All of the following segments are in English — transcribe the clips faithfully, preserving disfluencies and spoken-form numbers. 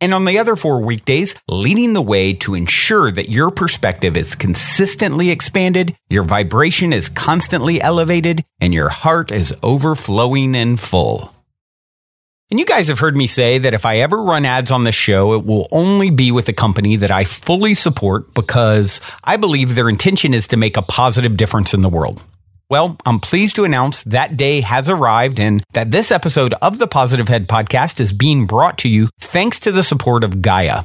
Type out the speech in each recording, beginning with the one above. and on the other four weekdays, leading the way to ensure that your perspective is consistently expanded, your vibration is constantly elevated, and your heart is overflowing and full. And you guys have heard me say that if I ever run ads on this show, it will only be with a company that I fully support because I believe their intention is to make a positive difference in the world. Well, I'm pleased to announce that day has arrived and that this episode of the Positive Head Podcast is being brought to you thanks to the support of Gaia.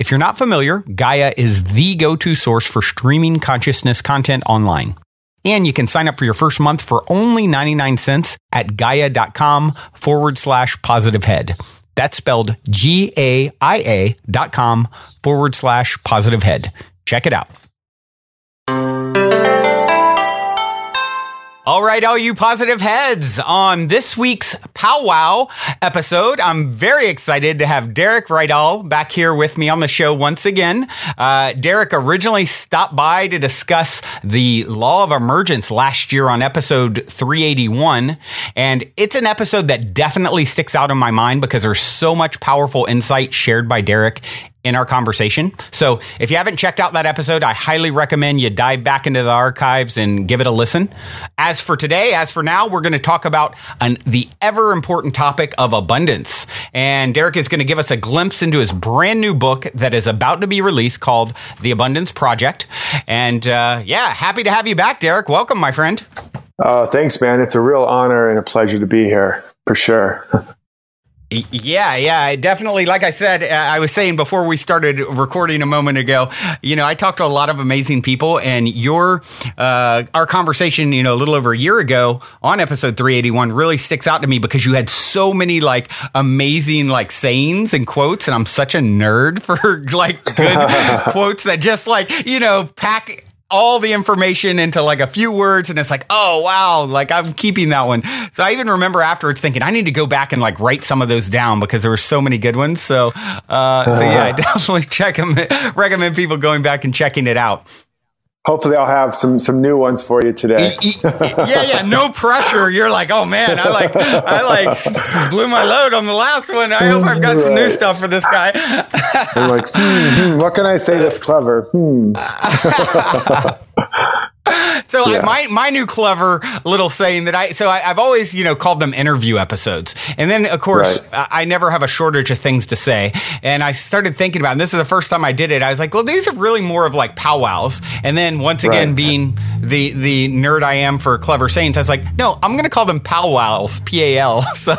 If you're not familiar, Gaia is the go-to source for streaming consciousness content online. And you can sign up for your first month for only ninety-nine cents at gaia.com forward slash positive head. That's spelled G-A-I-A dot com forward slash positive head. Check it out. All right, all you positive heads, on this week's powwow episode, I'm very excited to have Derek Rydall back here with me on the show once again. Uh, Derek originally stopped by to discuss the Law of Emergence last year on episode three eighty-one, and it's an episode that definitely sticks out in my mind because there's so much powerful insight shared by Derek in our conversation. So if you haven't checked out that episode, I highly recommend you dive back into the archives and give it a listen. As for today, as for now, we're going to talk about an, the ever important topic of abundance. And Derek is going to give us a glimpse into his brand new book that is about to be released called The Abundance Project. And uh, yeah, happy to have you back, Derek. Welcome, my friend. Oh, thanks, man. It's a real honor and a pleasure to be here, for sure. Yeah, yeah, I definitely. Like I said, I was saying before we started recording a moment ago, you know, I talked to a lot of amazing people, and your uh, our conversation, you know, a little over a year ago on episode three eighty-one really sticks out to me because you had so many like amazing like sayings and quotes, and I'm such a nerd for like good quotes that just like, you know, pack all the information into like a few words, and it's like, oh wow, like I'm keeping that one. So I even remember afterwards thinking I need to go back and like write some of those down because there were so many good ones. So, uh, uh, so yeah, I definitely check them. Recommend people going back and checking it out. Hopefully, I'll have some some new ones for you today. yeah, yeah, no pressure. You're like, oh man, I like I like blew my load on the last one. I hope I've got right. some new stuff for this guy. I'm like, hmm, what can I say that's clever? Hmm. So yeah. I, my my new clever little saying that I so I, I've always you know called them interview episodes, and then of course right. I, I never have a shortage of things to say, and I started thinking about it, and this is the first time I did it. I was like, well, these are really more of like powwows, and then once again right. being the the nerd I am for clever sayings, I was like, no, I'm going to call them powwows, P A L. So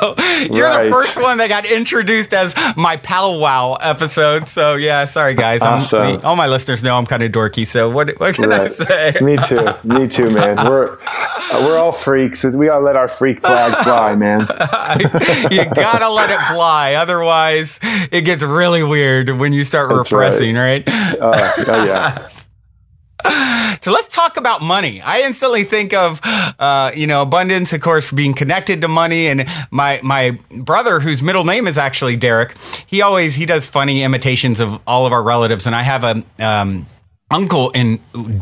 you're right. the first one that got introduced as my powwow episode. So yeah, sorry guys, awesome. I'm, all my listeners know I'm kind of dorky. So what what can right. I say? Me too. Me too, man. We're we're all freaks. We gotta let our freak flag fly, man. You gotta let it fly, otherwise it gets really weird when you start That's repressing, right? right? Uh, oh yeah. So let's talk about money. I instantly think of, uh, you know, abundance, of course, being connected to money. And my my brother, whose middle name is actually Derek, he always he does funny imitations of all of our relatives. And I have a. Um, uncle in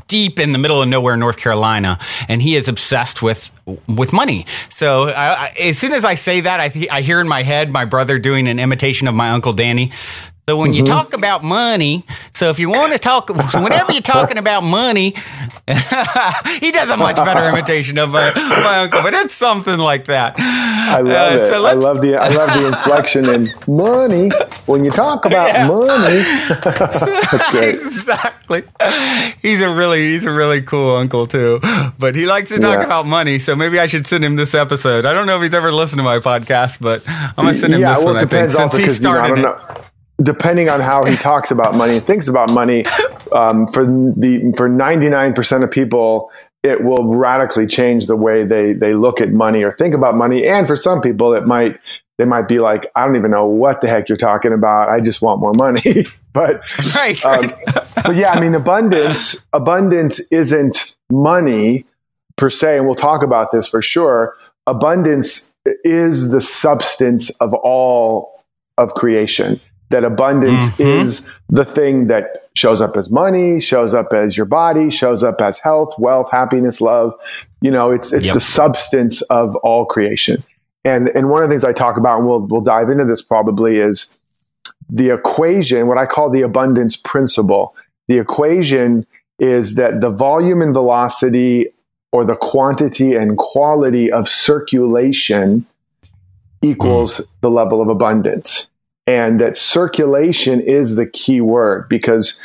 deep in the middle of nowhere, North Carolina, and he is obsessed with with money. So I, I, as soon as I say that, I, th- I hear in my head my brother doing an imitation of my Uncle Danny. So when mm-hmm. you talk about money, So if you want to talk, whenever you're talking about money, he does a much better imitation of my, my uncle, but it's something like that. I love uh, it. So I love the I love the inflection in money when you talk about yeah. money. That's great. Exactly. He's a really he's a really cool uncle too, but he likes to talk yeah. about money. So maybe I should send him this episode. I don't know if he's ever listened to my podcast, but I'm gonna send him yeah, this well, one. I think since he started you know, it. Know. Depending on how he talks about money and thinks about money, um, for the for ninety-nine percent of people, it will radically change the way they they look at money or think about money. And for some people, it might they might be like, I don't even know what the heck you're talking about. I just want more money. but right, um, right. But yeah, I mean, abundance abundance isn't money per se, and we'll talk about this for sure. Abundance is the substance of all of creation. That abundance mm-hmm. is the thing that shows up as money, shows up as your body, shows up as health, wealth, happiness, love. You know, it's it's yep. the substance of all creation. And and one of the things I talk about, and we'll we'll dive into this probably, is the equation, what I call the abundance principle. The equation is that the volume and velocity, or the quantity and quality of circulation, equals mm. the level of abundance. And that circulation is the key word, because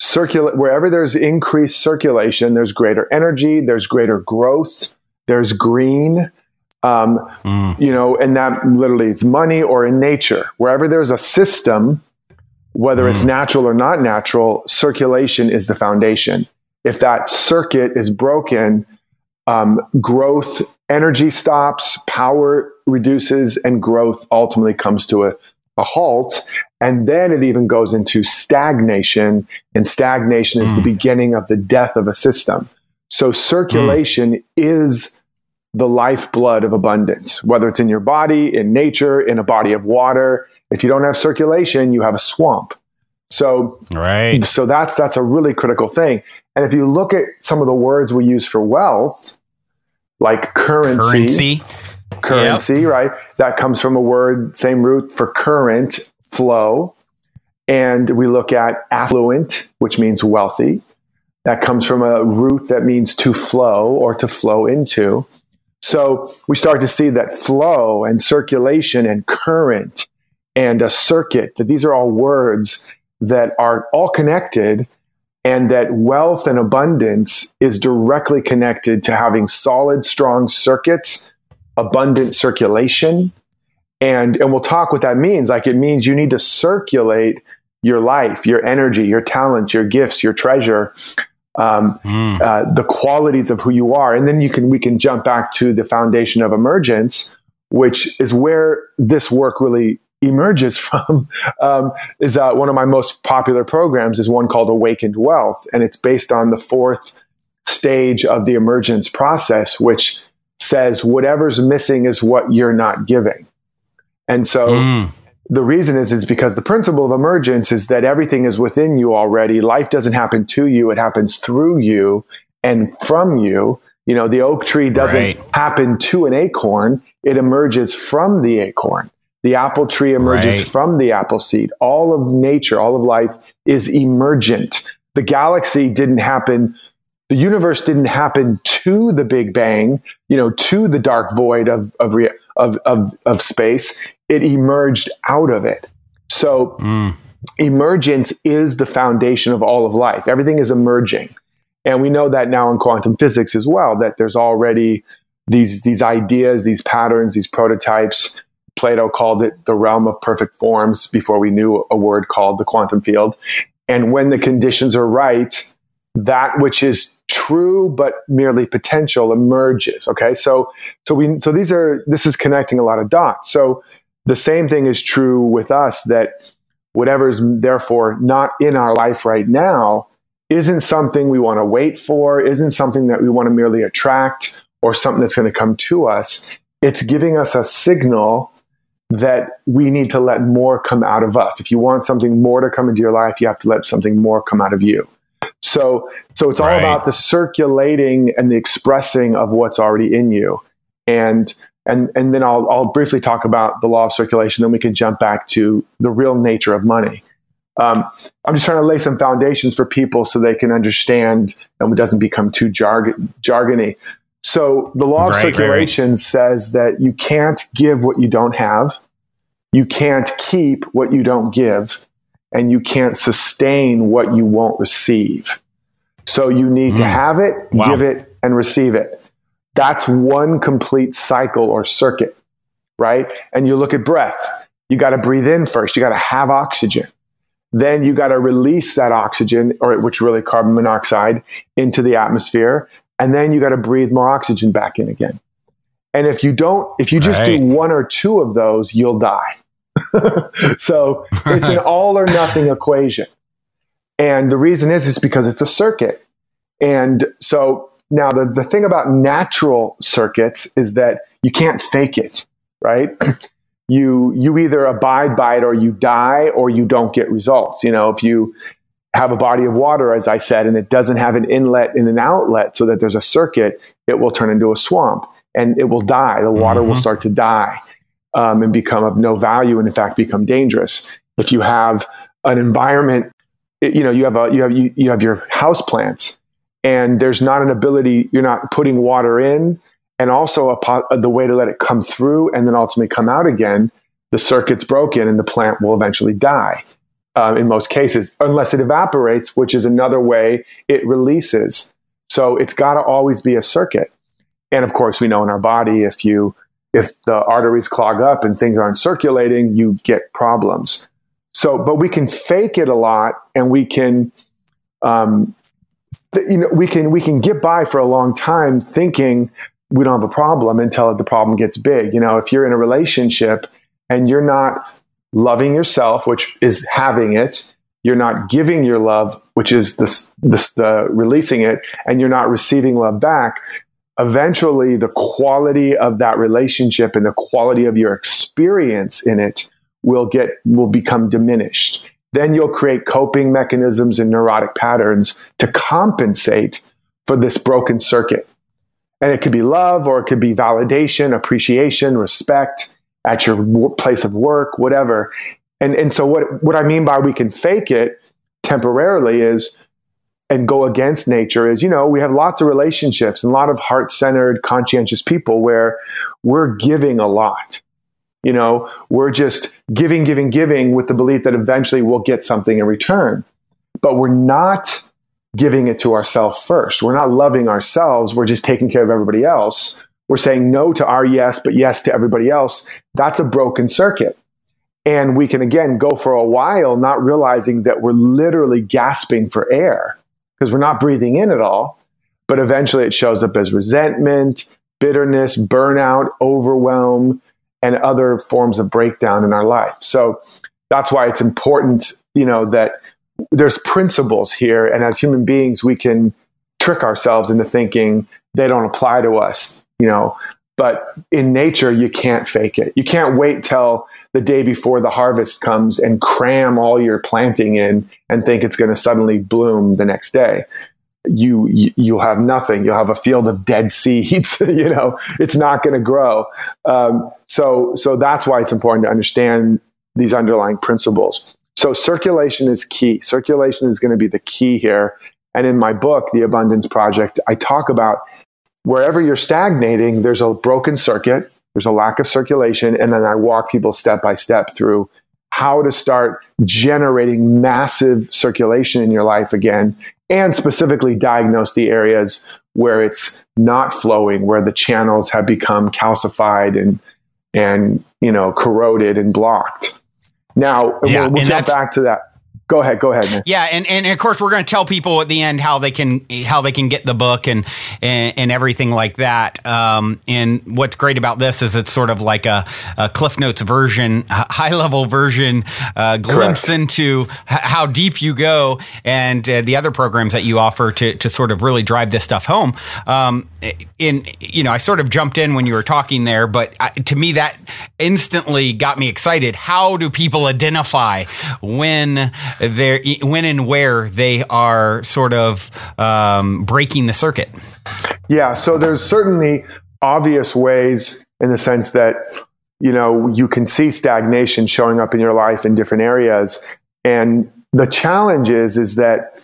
circula- wherever there's increased circulation, there's greater energy, there's greater growth, there's green, um, mm. you know, and that literally is money or in nature. Wherever there's a system, whether mm. it's natural or not natural, circulation is the foundation. If that circuit is broken, um, growth, energy stops, power reduces, and growth ultimately comes to a a halt, and then it even goes into stagnation, and stagnation is mm. the beginning of the death of a system. So circulation mm. is the lifeblood of abundance, whether it's in your body, in nature, in a body of water. If you don't have circulation, you have a swamp. So, right. so that's that's a really critical thing. And if you look at some of the words we use for wealth, like currency, currency. Currency, yep. right? That comes from a word, same root for current, flow. And we look at affluent, which means wealthy. That comes from a root that means to flow or to flow into. So we start to see that flow and circulation and current and a circuit, that these are all words that are all connected, and that wealth and abundance is directly connected to having solid, strong circuits, abundant circulation. And, and we'll talk what that means. Like, it means you need to circulate your life, your energy, your talents, your gifts, your treasure, um, mm. uh, the qualities of who you are. And then you can, we can jump back to the foundation of emergence, which is where this work really emerges from. um, is uh, one of my most popular programs is one called Awakened Wealth. And it's based on the fourth stage of the emergence process, which says whatever's missing is what you're not giving. And so mm. the reason is, is because the principle of emergence is that everything is within you already. Life doesn't happen to you. It happens through you and from you. You know, the oak tree doesn't right. happen to an acorn. It emerges from the acorn. The apple tree emerges right. from the apple seed. All of nature, all of life is emergent. The galaxy didn't happen The universe didn't happen to the Big Bang, you know, to the dark void of of rea- of, of of space. It emerged out of it. So mm. emergence is the foundation of all of life. Everything is emerging. And we know that now in quantum physics as well, that there's already these these ideas, these patterns, these prototypes. Plato called it the realm of perfect forms before we knew a word called the quantum field. And when the conditions are right, that which is true but merely potential emerges. Okay, so so we so these are this is connecting a lot of dots. So the same thing is true with us, that whatever is therefore not in our life right now isn't something we want to wait for, isn't something that we want to merely attract, or something that's going to come to us. It's giving us a signal that we need to let more come out of us. If you want something more to come into your life, you have to let something more come out of you. So, so it's all right. about the circulating and the expressing of what's already in you. And, and, and then I'll, I'll briefly talk about the law of circulation. Then we can jump back to the real nature of money. um, I'm just trying to lay some foundations for people so they can understand and it doesn't become too jargon, jargony. So the law right, of circulation right, right. says that you can't give what you don't have, you can't keep what you don't give, and you can't sustain what you won't receive. So you need mm. to have it, wow. give it, and receive it. That's one complete cycle or circuit, right? And you look at breath. You got to breathe in first. You got to have oxygen. Then you got to release that oxygen, or which really carbon monoxide, into the atmosphere. And then you got to breathe more oxygen back in again. And if you don't, if you just right. do one or two of those, you'll die. So it's an all or nothing equation. And the reason is, is because it's a circuit. And so now the, the thing about natural circuits is that you can't fake it, right? You, you either abide by it or you die or you don't get results. You know, if you have a body of water, as I said, and it doesn't have an inlet and an outlet so that there's a circuit, it will turn into a swamp and it will die. The water mm-hmm. will start to die um, and become of no value and in fact become dangerous. If you have an environment, it, you know, you have a, you have, you, you have your house plants and there's not an ability, you're not putting water in and also a pot, the way to let it come through and then ultimately come out again, the circuit's broken and the plant will eventually die uh, in most cases, unless it evaporates, which is another way it releases. So it's got to always be a circuit. And of course, we know in our body, if you, if the arteries clog up and things aren't circulating, you get problems. So, but we can fake it a lot and we can, um, th- you know, we can, we can get by for a long time thinking we don't have a problem until the problem gets big. You know, if you're in a relationship and you're not loving yourself, which is having it, you're not giving your love, which is the, the, the releasing it, and you're not receiving love back. Eventually the quality of that relationship and the quality of your experience in it will get, will become diminished. Then you'll create coping mechanisms and neurotic patterns to compensate for this broken circuit. And it could be love, or it could be validation, appreciation, respect at your w- place of work, whatever. And and so what, what I mean by we can fake it temporarily is, and go against nature is, you know, we have lots of relationships and a lot of heart-centered, conscientious people where we're giving a lot. You know, we're just giving, giving, giving with the belief that eventually we'll get something in return. But we're not giving it to ourselves first. We're not loving ourselves. We're just taking care of everybody else. We're saying no to our yes, but yes to everybody else. That's a broken circuit. And we can, again, go for a while not realizing that we're literally gasping for air because we're not breathing in at all. But eventually it shows up as resentment, bitterness, burnout, overwhelm, and other forms of breakdown in our life. So that's why it's important, you know, that there's principles here. And as human beings, we can trick ourselves into thinking they don't apply to us, you know, but in nature, you can't fake it. You can't wait till the day before the harvest comes and cram all your planting in and think it's going to suddenly bloom the next day. You, you, you'll have nothing. You'll have a field of dead seeds, you know, it's not going to grow. Um, so, so that's why it's important to understand these underlying principles. So circulation is key. Circulation is going to be the key here. And in my book, The Abundance Project, I talk about wherever you're stagnating, there's a broken circuit, there's a lack of circulation. And then I walk people step by step through how to start generating massive circulation in your life again, and specifically diagnose the areas where it's not flowing, where the channels have become calcified and, and, you know, corroded and blocked. Now, yeah, we'll, we'll jump back to that. Go ahead. Go ahead, man. Yeah. And, and of course, we're going to tell people at the end how they can how they can get the book and and, and everything like that. Um, and what's great about this is it's sort of like a, a Cliff Notes version, high level version, uh, glimpse Correct. into h- how deep you go and uh, the other programs that you offer to, to sort of really drive this stuff home. Um, in you know, I sort of jumped in when you were talking there, but I, to me, that instantly got me excited. How do people identify when There, when and where they are sort of um, breaking the circuit? Yeah, so there's certainly obvious ways in the sense that, you know, you can see stagnation showing up in your life in different areas. And the challenge is, is that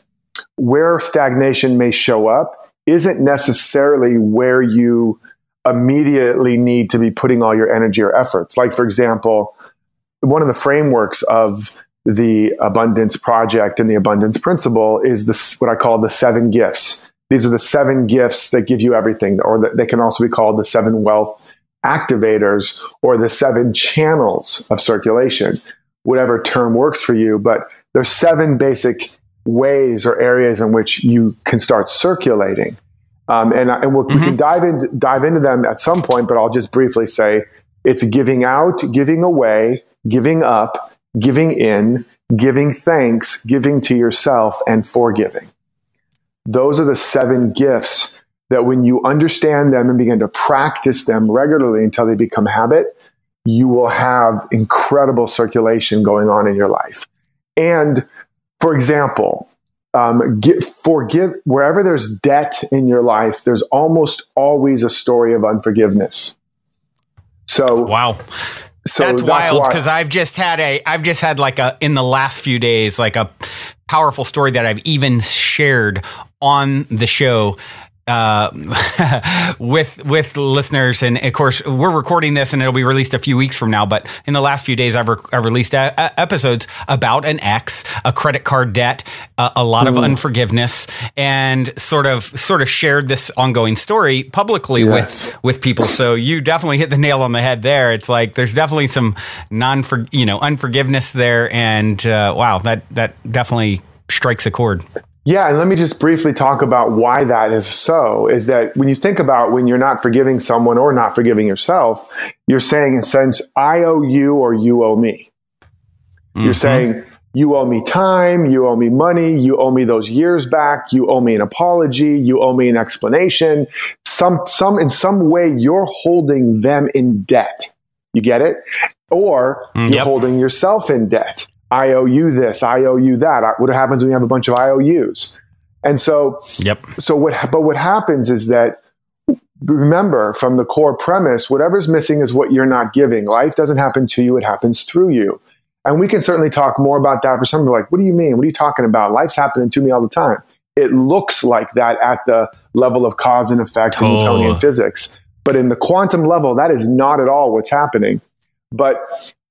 where stagnation may show up isn't necessarily where you immediately need to be putting all your energy or efforts. Like, for example, one of the frameworks of the Abundance Project and the Abundance Principle is this, what I call the seven gifts. These are the seven gifts that give you everything, or that they can also be called the seven wealth activators or the seven channels of circulation, whatever term works for you. But there's seven basic ways or areas in which you can start circulating. Um, and and we'll, mm-hmm. we can dive, in, dive into them at some point, but I'll just briefly say it's giving out, giving away, giving up, giving in, giving thanks, giving to yourself, and forgiving. Those are the seven gifts that when you understand them and begin to practice them regularly until they become habit, you will have incredible circulation going on in your life. And for example, um, get, forgive, wherever there's debt in your life, there's almost always a story of unforgiveness. So, wow. So that's, that's wild, because I've just had a, I've just had like a, in the last few days, like a powerful story that I've even shared on the show uh, with, with listeners. And of course, we're recording this and it'll be released a few weeks from now. But in the last few days, I've, re- I've released a- a- episodes about an ex, a credit card debt, a, a lot mm. of unforgiveness, and sort of, sort of shared this ongoing story publicly yes. with, with people. So you definitely hit the nail on the head there. It's like, there's definitely some non, you know, unforgiveness there. And, uh, wow, that, that definitely strikes a chord. Yeah, and let me just briefly talk about why that is so, is that when you think about when you're not forgiving someone or not forgiving yourself, you're saying in a sense, I owe you or you owe me. Mm-hmm. You're saying, you owe me time, you owe me money, you owe me those years back, you owe me an apology, you owe me an explanation. Some, some, in some way, you're holding them in debt. You get it? Or mm, you're yep. holding yourself in debt. I owe you this, I owe you that. I, what happens when you have a bunch of I O Us? And so, yep. so what, but what happens is that, remember from the core premise, whatever's missing is what you're not giving. Life doesn't happen to you, it happens through you. And we can certainly talk more about that for some people. Like, what do you mean? What are you talking about? Life's happening to me all the time. It looks like that at the level of cause and effect in oh. Newtonian physics. But in the quantum level, that is not at all what's happening. But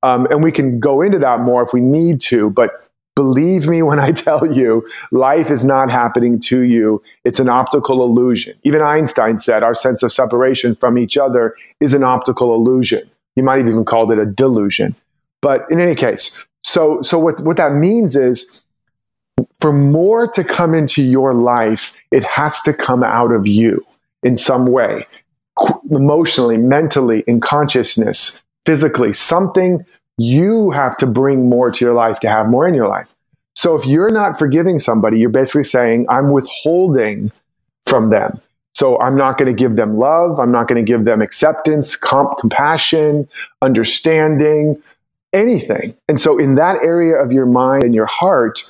Um, and we can go into that more if we need to, but believe me when I tell you, life is not happening to you. It's an optical illusion. Even Einstein said our sense of separation from each other is an optical illusion. He might have even called it a delusion. But in any case, so so what, what that means is, for more to come into your life, it has to come out of you in some way, emotionally, mentally, in consciousness, physically, something. You have to bring more to your life to have more in your life. So if you're not forgiving somebody, you're basically saying, I'm withholding from them. So I'm not going to give them love. I'm not going to give them acceptance, comp- compassion, understanding, anything. And so in that area of your mind and your heart,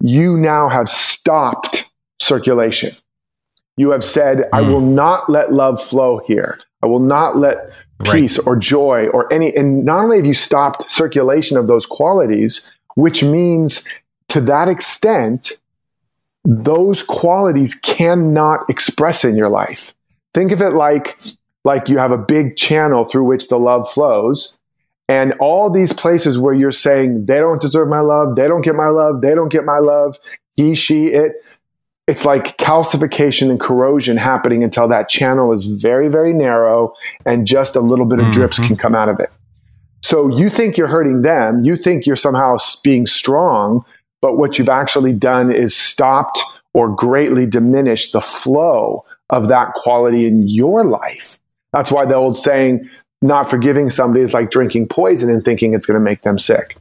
you now have stopped circulation. You have said, mm. I will not let love flow here. I will not let peace right. or joy or any, and not only have you stopped circulation of those qualities, which means to that extent, those qualities cannot express in your life. Think of it like, like you have a big channel through which the love flows, and all these places where you're saying, they don't deserve my love, they don't get my love, they don't get my love, he, she, it. It's like calcification and corrosion happening until that channel is very, very narrow and just a little bit of mm-hmm. drips can come out of it. So you think you're hurting them. You think you're somehow being strong, but what you've actually done is stopped or greatly diminished the flow of that quality in your life. That's why the old saying, not forgiving somebody is like drinking poison and thinking it's going to make them sick.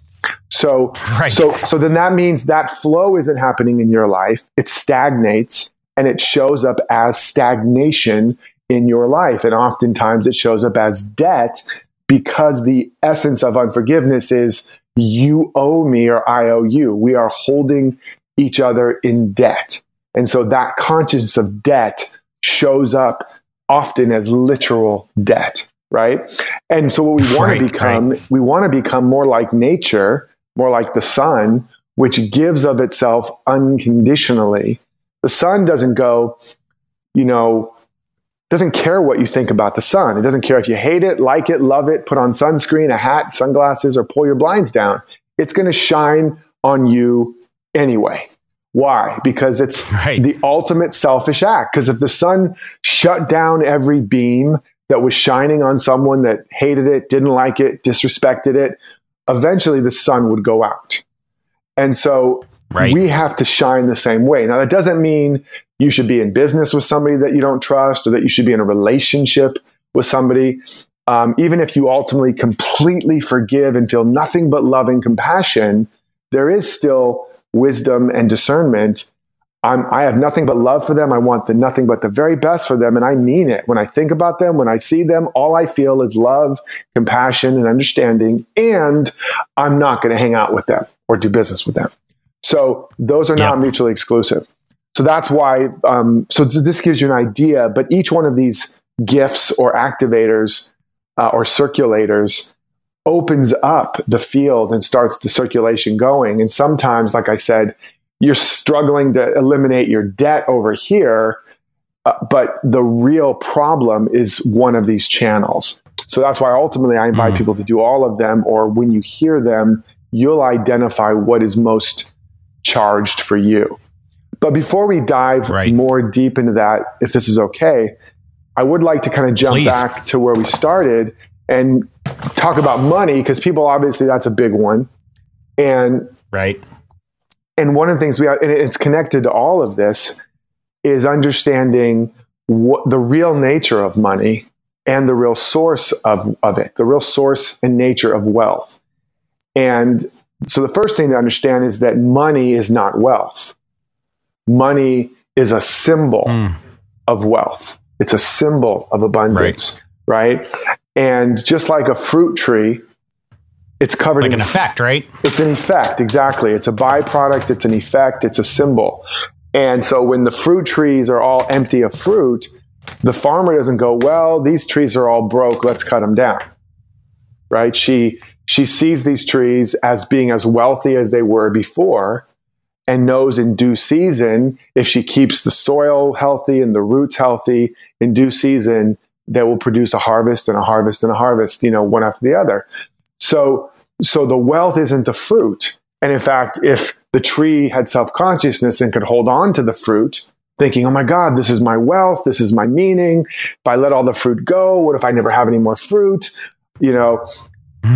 So, right. so, so then that means that flow isn't happening in your life. It stagnates, and it shows up as stagnation in your life. And oftentimes it shows up as debt, because the essence of unforgiveness is you owe me or I owe you. We are holding each other in debt. And so that consciousness of debt shows up often as literal debt. Right. And so what we want right, to become, right. we want to become more like nature, more like the sun, which gives of itself unconditionally. The sun doesn't go, you know, doesn't care what you think about the sun. It doesn't care if you hate it, like it, love it, put on sunscreen, a hat, sunglasses, or pull your blinds down. It's going to shine on you anyway. Why? Because it's right. the ultimate selfish act. Because if the sun shut down every beam that was shining on someone that hated it, didn't like it, disrespected it, eventually the sun would go out. And so right. we have to shine the same way. Now, that doesn't mean you should be in business with somebody that you don't trust, or that you should be in a relationship with somebody. Um, even if you ultimately completely forgive and feel nothing but love and compassion, there is still wisdom and discernment. I'm, I have nothing but love for them. I want the nothing but the very best for them. And I mean it. When I think about them, when I see them, all I feel is love, compassion, and understanding. And I'm not going to hang out with them or do business with them. So those are yeah. not mutually exclusive. So that's why, um, so this gives you an idea, but each one of these gifts or activators uh, or circulators opens up the field and starts the circulation going. And sometimes, like I said, you're struggling to eliminate your debt over here, uh, but the real problem is one of these channels. So that's why ultimately I invite mm. people to do all of them, or when you hear them, you'll identify what is most charged for you. But before we dive right. more deep into that, if this is okay, I would like to kind of jump Please. back to where we started and talk about money, because people, obviously, that's a big one. And right. and one of the things we have, and it's connected to all of this, is understanding what the real nature of money and the real source of, of it, the real source and nature of wealth. And so the first thing to understand is that money is not wealth. Money is a symbol mm. of wealth. It's a symbol of abundance, right. right? And just like a fruit tree, it's covered like in... Like an effect, right? It's an effect, exactly. It's a byproduct, it's an effect, it's a symbol. And so when the fruit trees are all empty of fruit, the farmer doesn't go, well, these trees are all broke, let's cut them down, right? She, she sees these trees as being as wealthy as they were before, and knows in due season, if she keeps the soil healthy and the roots healthy, in due season, they will produce a harvest and a harvest and a harvest, you know, one after the other. So, so the wealth isn't the fruit. And in fact, if the tree had self-consciousness and could hold on to the fruit, thinking, oh my God, this is my wealth, this is my meaning. If I let all the fruit go, what if I never have any more fruit? You know,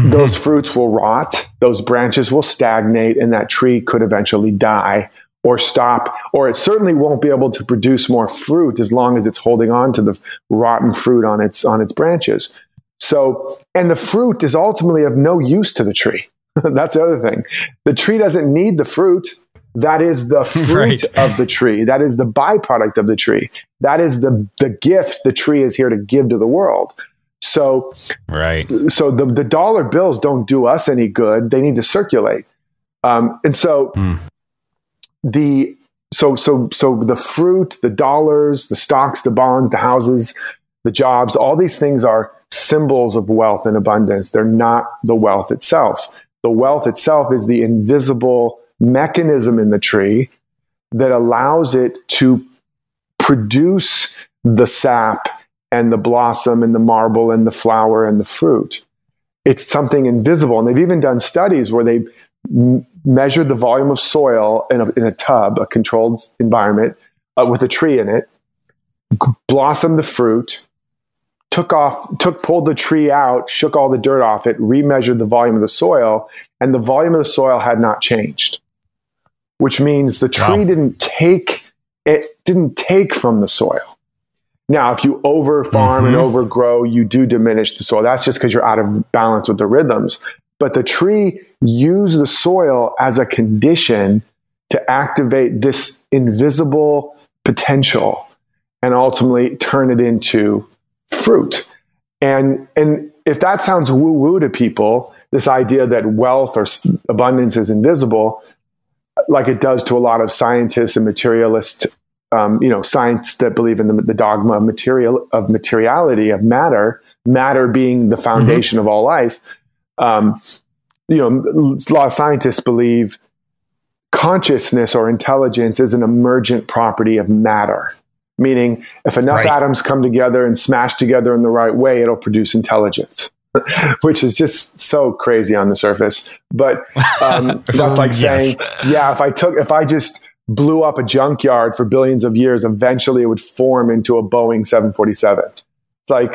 those fruits will rot, those branches will stagnate, and that tree could eventually die or stop, or it certainly won't be able to produce more fruit as long as it's holding on to the rotten fruit on its on its branches. So, and the fruit is ultimately of no use to the tree. That's the other thing. The tree doesn't need the fruit. That is the fruit right. of the tree. That is the byproduct of the tree. That is the the gift the tree is here to give to the world. So, right. so the, the dollar bills don't do us any good. They need to circulate. Um, and so mm. the, so, so, so the fruit, the dollars, the stocks, the bonds, the houses, the jobs, all these things are symbols of wealth and abundance. They're not the wealth itself. The wealth itself is the invisible mechanism in the tree that allows it to produce the sap and the blossom and the marble and the flower and the fruit. It's something invisible. And they've even done studies where they m- measured the volume of soil in a, in a tub, a controlled environment, uh, with a tree in it, blossomed the fruit, took off, took, pulled the tree out, shook all the dirt off it, remeasured the volume of the soil, and the volume of the soil had not changed, which means the tree wow. didn't take, it didn't take from the soil. Now, if you over farm mm-hmm. and overgrow, you do diminish the soil. That's just because you're out of balance with the rhythms. But the tree used the soil as a condition to activate this invisible potential and ultimately turn it into fruit. And and if that sounds woo-woo to people, this idea that wealth or abundance is invisible, like it does to a lot of scientists and materialists, Um, you know, science that believe in the, the dogma of material of materiality of matter, matter being the foundation mm-hmm. of all life. Um, you know, a lot of scientists believe consciousness or intelligence is an emergent property of matter, meaning if enough right. atoms come together and smash together in the right way, it'll produce intelligence, which is just so crazy on the surface. But um, that's like saying, yes. yeah, if I took, if I just blew up a junkyard for billions of years, eventually it would form into a Boeing seven forty-seven. It's like,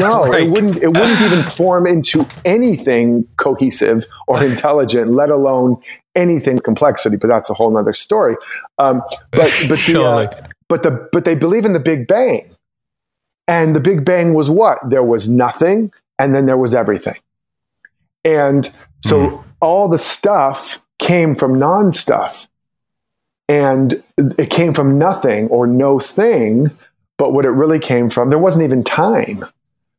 no, right. it wouldn't, it wouldn't even form into anything cohesive or intelligent, let alone anything complexity, but that's a whole nother story. Um, but, but, the, uh, but the, but they believe in the Big Bang, and the Big Bang was what? There was nothing. And then there was everything. And so mm. all the stuff came from non-stuff. And it came from nothing or no thing, but what it really came from, there wasn't even time.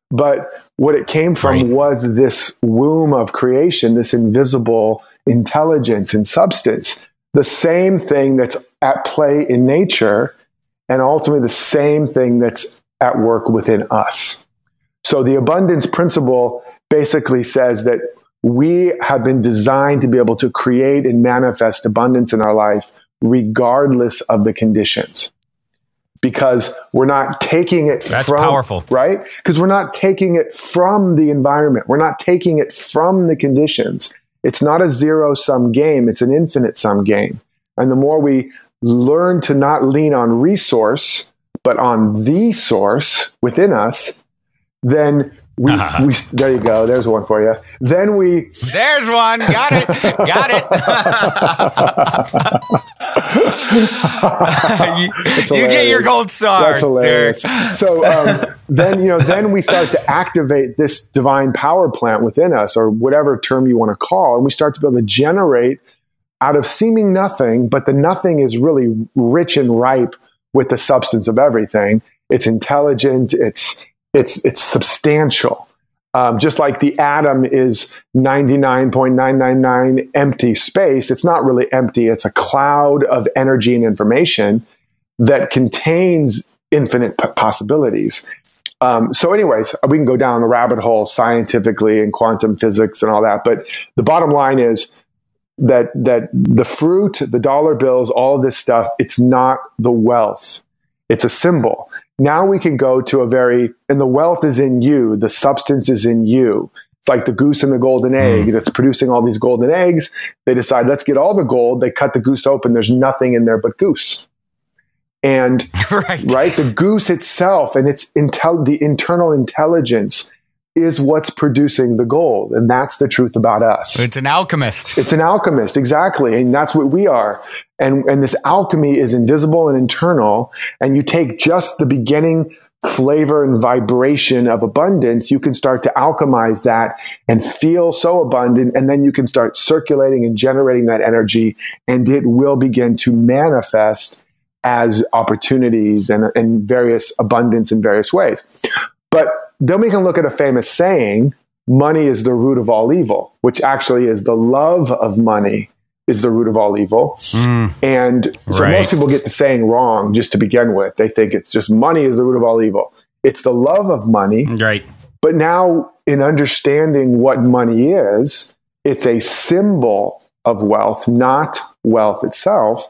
But what it came from right. was this womb of creation, this invisible intelligence and substance, the same thing that's at play in nature, and ultimately the same thing that's at work within us. So the abundance principle basically says that we have been designed to be able to create and manifest abundance in our life regardless of the conditions, because we're not taking it That's from, powerful. Right? Because we're not taking it from the environment. We're not taking it from the conditions. It's not a zero-sum game. It's an infinite-sum game. And the more we learn to not lean on resource, but on the source within us, then we, uh-huh. we, there you go. There's one for you. Then we, there's one. Got it. Got it. you you get your gold star. That's hilarious. Dude. So um, then, you know, then we start to activate this divine power plant within us, or whatever term you want to call. And we start to be able to generate out of seeming nothing, but the nothing is really rich and ripe with the substance of everything. It's intelligent. It's, It's it's substantial, um, just like the atom is ninety-nine point nine nine nine empty space. It's not really empty. It's a cloud of energy and information that contains infinite p- possibilities. Um, so, anyways, we can go down the rabbit hole scientifically and quantum physics and all that. But the bottom line is that that the fruit, the dollar bills, all of this stuff, it's not the wealth. It's a symbol. Now we can go to a very, and the wealth is in you, the substance is in you. It's like the goose and the golden egg that's producing all these golden eggs. They decide, let's get all the gold. They cut the goose open. There's nothing in there but goose. And right, right the goose itself and its intel, the internal intelligence is what's producing the gold. And that's the truth about us. It's an alchemist. It's an alchemist, exactly. And that's what we are. And and this alchemy is invisible and internal. And you take just the beginning flavor and vibration of abundance, you can start to alchemize that and feel so abundant. And then you can start circulating and generating that energy, and it will begin to manifest as opportunities and, and various abundance in various ways. But then we can look at a famous saying, money is the root of all evil, which actually is the love of money is the root of all evil. Mm, and so right. most people get the saying wrong just to begin with. They think it's just money is the root of all evil. It's the love of money. Right. But now in understanding what money is, it's a symbol of wealth, not wealth itself.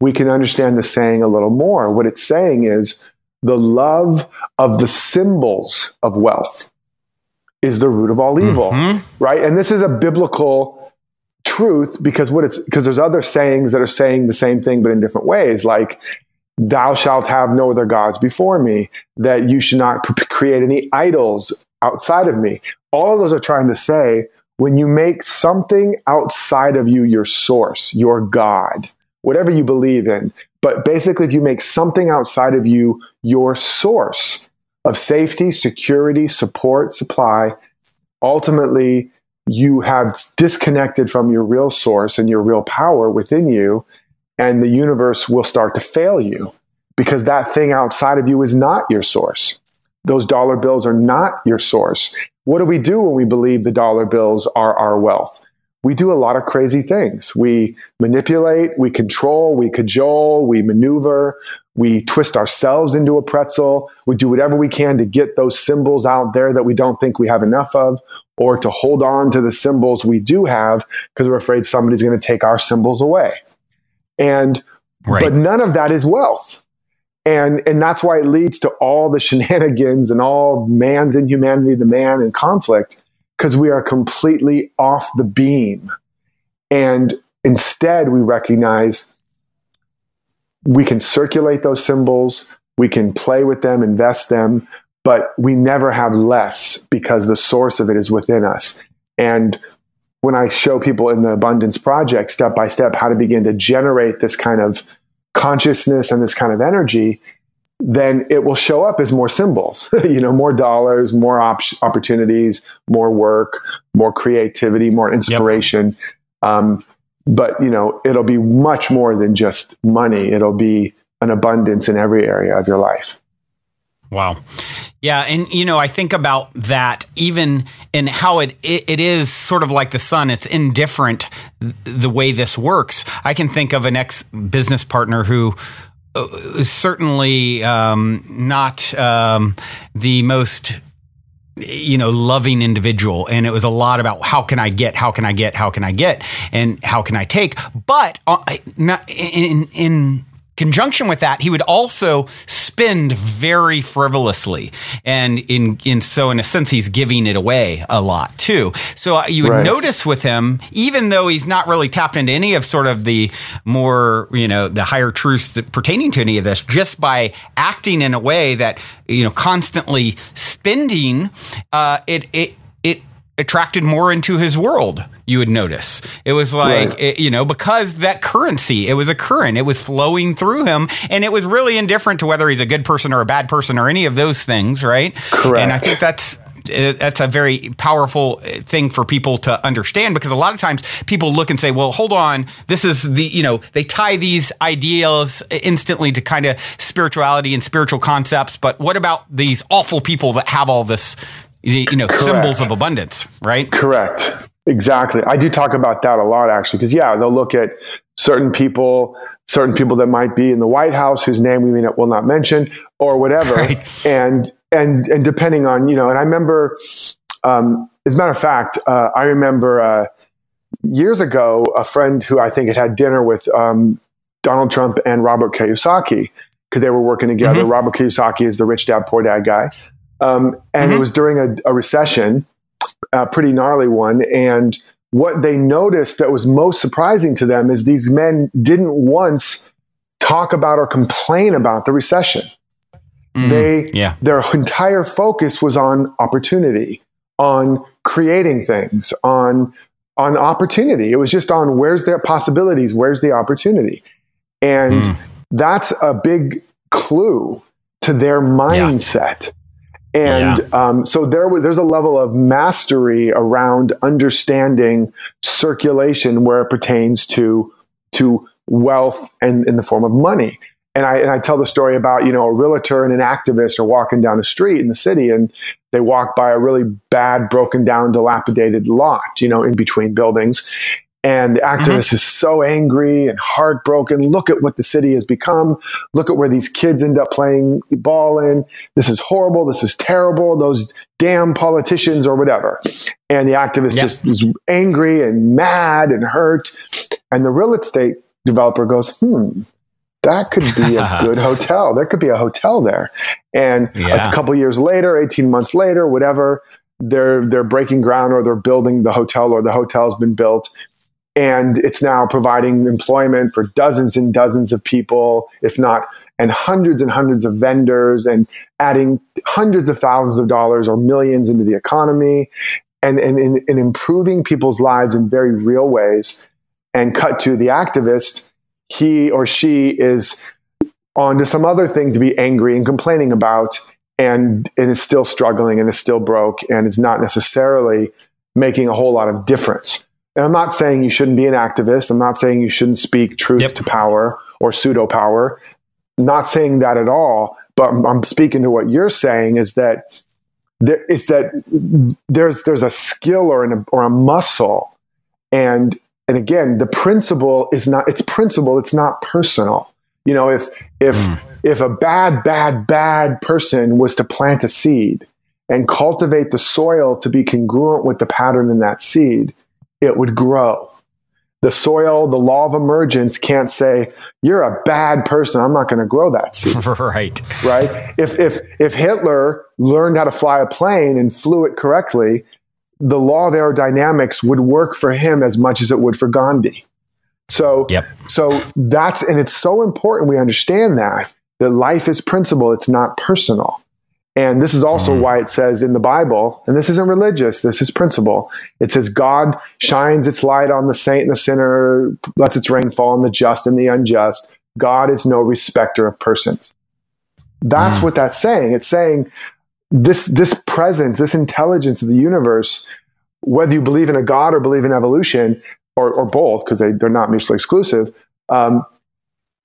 We can understand the saying a little more. What it's saying is the love of the symbols of wealth is the root of all evil, mm-hmm. right? And this is a biblical truth, because what it's because there's other sayings that are saying the same thing but in different ways, like "Thou shalt have no other gods before me," that you should not p- create any idols outside of me. All of those are trying to say when you make something outside of you your source, your God, whatever you believe in. But basically, if you make something outside of you your source of safety, security, support, supply, ultimately you have disconnected from your real source and your real power within you, and the universe will start to fail you because that thing outside of you is not your source. Those dollar bills are not your source. What do we do when we believe the dollar bills are our wealth? We do a lot of crazy things. We manipulate, we control, we cajole, we maneuver, we twist ourselves into a pretzel. We do whatever we can to get those symbols out there that we don't think we have enough of, or to hold on to the symbols we do have because we're afraid somebody's going to take our symbols away. And right. But none of that is wealth. And and that's why it leads to all the shenanigans and all man's inhumanity to man and conflict, because we are completely off the beam. And instead, we recognize we can circulate those symbols, we can play with them, invest them, but we never have less because the source of it is within us. And when I show people in the Abundance Project, step by step, how to begin to generate this kind of consciousness and this kind of energy, then it will show up as more symbols, you know, more dollars, more op- opportunities, more work, more creativity, more inspiration. Yep. Um, but, you know, it'll be much more than just money. It'll be an abundance in every area of your life. Wow. Yeah. And, you know, I think about that even in how it, it it is sort of like the sun. It's indifferent the way this works. I can think of an ex-business partner who is certainly um, not um, the most, you know, loving individual. And it was a lot about how can I get, how can I get, how can I get, and how can I take. But in in conjunction with that, he would also spend very frivolously, and in, in so in a sense he's giving it away a lot too. So you would right. notice with him, even though he's not really tapped into any of sort of the more, you know, the higher truths that, pertaining to any of this, just by acting in a way that, you know, constantly spending, uh, it it it attracted more into his world. You would notice it was like, right. it, you know, because that currency, it was a current, it was flowing through him, and it was really indifferent to whether he's a good person or a bad person or any of those things. Right. Correct. And I think that's, that's a very powerful thing for people to understand, because a lot of times people look and say, well, hold on, this is the, you know, they tie these ideals instantly to kind of spirituality and spiritual concepts. But what about these awful people that have all this, you know, Correct. Symbols of abundance, right? Correct. Exactly. I do talk about that a lot, actually, because, yeah, they'll look at certain people, certain people that might be in the White House, whose name we will not mention, or whatever. Right. And, and, and depending on, you know, and I remember, um, as a matter of fact, uh, I remember uh, years ago, a friend who I think had had dinner with um, Donald Trump and Robert Kiyosaki, because they were working together. Mm-hmm. Robert Kiyosaki is the rich dad, poor dad guy. Um, and mm-hmm. it was during a, a recession, a pretty gnarly one. And what they noticed that was most surprising to them is these men didn't once talk about or complain about the recession. Mm-hmm. They, yeah. Their entire focus was on opportunity, on creating things, on, on opportunity. It was just on where's the possibilities, where's the opportunity. And mm. that's a big clue to their mindset. Yeah. And yeah. um, so there, there's a level of mastery around understanding circulation where it pertains to to wealth and in the form of money. And I and I tell the story about, you know, a realtor and an activist are walking down the street in the city, and they walk by a really bad, broken down, dilapidated lot, you know, in between buildings. And the activist mm-hmm. is so angry and heartbroken. Look at what the city has become. Look at where these kids end up playing ball in. This is horrible. This is terrible. Those damn politicians or whatever. And the activist yep. just is angry and mad and hurt. And the real estate developer goes, hmm, that could be a good hotel. There could be a hotel there. And yeah. a couple years later, eighteen months later, whatever, they're they're breaking ground, or they're building the hotel, or the hotel's been built. And it's now providing employment for dozens and dozens of people, if not, and hundreds and hundreds of vendors, and adding hundreds of thousands of dollars or millions into the economy, and, and, and improving people's lives in very real ways. And cut to the activist, he or she is on to some other thing to be angry and complaining about, and, and is still struggling, and is still broke, and is not necessarily making a whole lot of difference. And I'm not saying you shouldn't be an activist. I'm not saying you shouldn't speak truth yep. to power or pseudo power. Not saying that at all. But I'm speaking to what you're saying is that there is that there's there's a skill or an or a muscle, and and again the principle is not it's principle. It's not personal. You know, if if mm. if a bad bad bad person was to plant a seed and cultivate the soil to be congruent with the pattern in that seed, it would grow. The soil, the law of emergence can't say, you're a bad person, I'm not going to grow that seed. Right. Right. If, if, if Hitler learned how to fly a plane and flew it correctly, the law of aerodynamics would work for him as much as it would for Gandhi. So, yep. so that's, and it's so important we understand that, that life is principle. It's not personal. And this is also mm-hmm. why it says in the Bible, and this isn't religious, this is principle. It says, God shines its light on the saint and the sinner, lets its rain fall on the just and the unjust. God is no respecter of persons. That's mm-hmm. what that's saying. It's saying this, this presence, this intelligence of the universe, whether you believe in a God or believe in evolution, or, or both, because they, they're not mutually exclusive, um,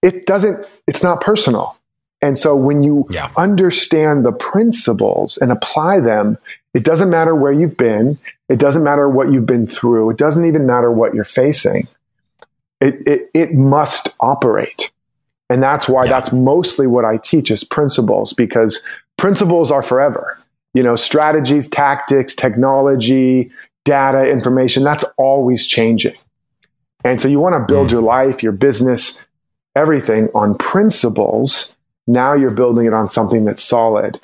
it doesn't, it's not personal. And so when you yeah. understand the principles and apply them, it doesn't matter where you've been. It doesn't matter what you've been through. It doesn't even matter what you're facing. It it, it must operate. And that's why yeah. that's mostly what I teach is principles, because principles are forever. You know, strategies, tactics, technology, data, information, that's always changing. And so you want to build mm. your life, your business, everything on principles. Now you're building it on something that's solid.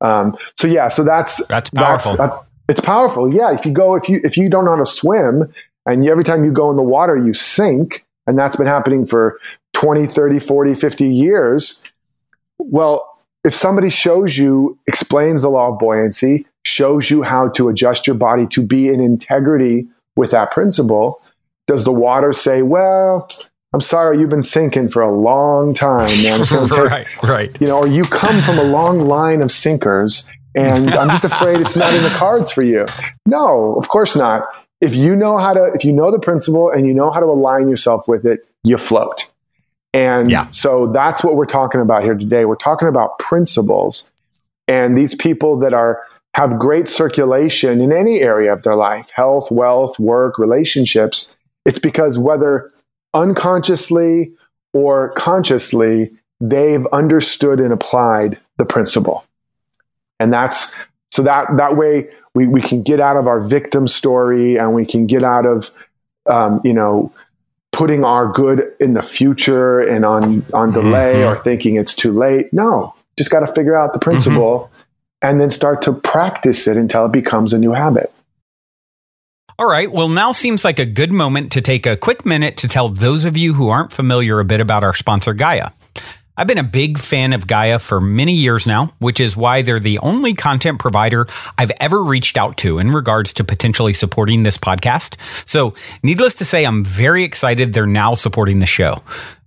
Um, so yeah, so that's, that's powerful. That's, that's, it's powerful. Yeah. If you go, if you, if you don't know how to swim and you, every time you go in the water, you sink, and that's been happening for twenty, thirty, forty, fifty years. Well, if somebody shows you, explains the law of buoyancy, shows you how to adjust your body to be in integrity with that principle, does the water say, well, I'm sorry, you've been sinking for a long time, man. It's take, right, right. You know, or you come from a long line of sinkers, and I'm just afraid it's not in the cards for you. No, of course not. If you know how to, if you know the principle and you know how to align yourself with it, you float. And yeah. so that's what we're talking about here today. We're talking about principles, and these people that are have great circulation in any area of their life, health, wealth, work, relationships. It's because whether unconsciously or consciously, they've understood and applied the principle. And that's, so that, that way we, we can get out of our victim story, and we can get out of, um, you know, putting our good in the future and on, on delay mm-hmm. or thinking it's too late. No, just got to figure out the principle mm-hmm. and then start to practice it until it becomes a new habit. All right. Well, now seems like a good moment to take a quick minute to tell those of you who aren't familiar a bit about our sponsor, Gaia. I've been a big fan of Gaia for many years now, which is why they're the only content provider I've ever reached out to in regards to potentially supporting this podcast. So needless to say, I'm very excited they're now supporting the show.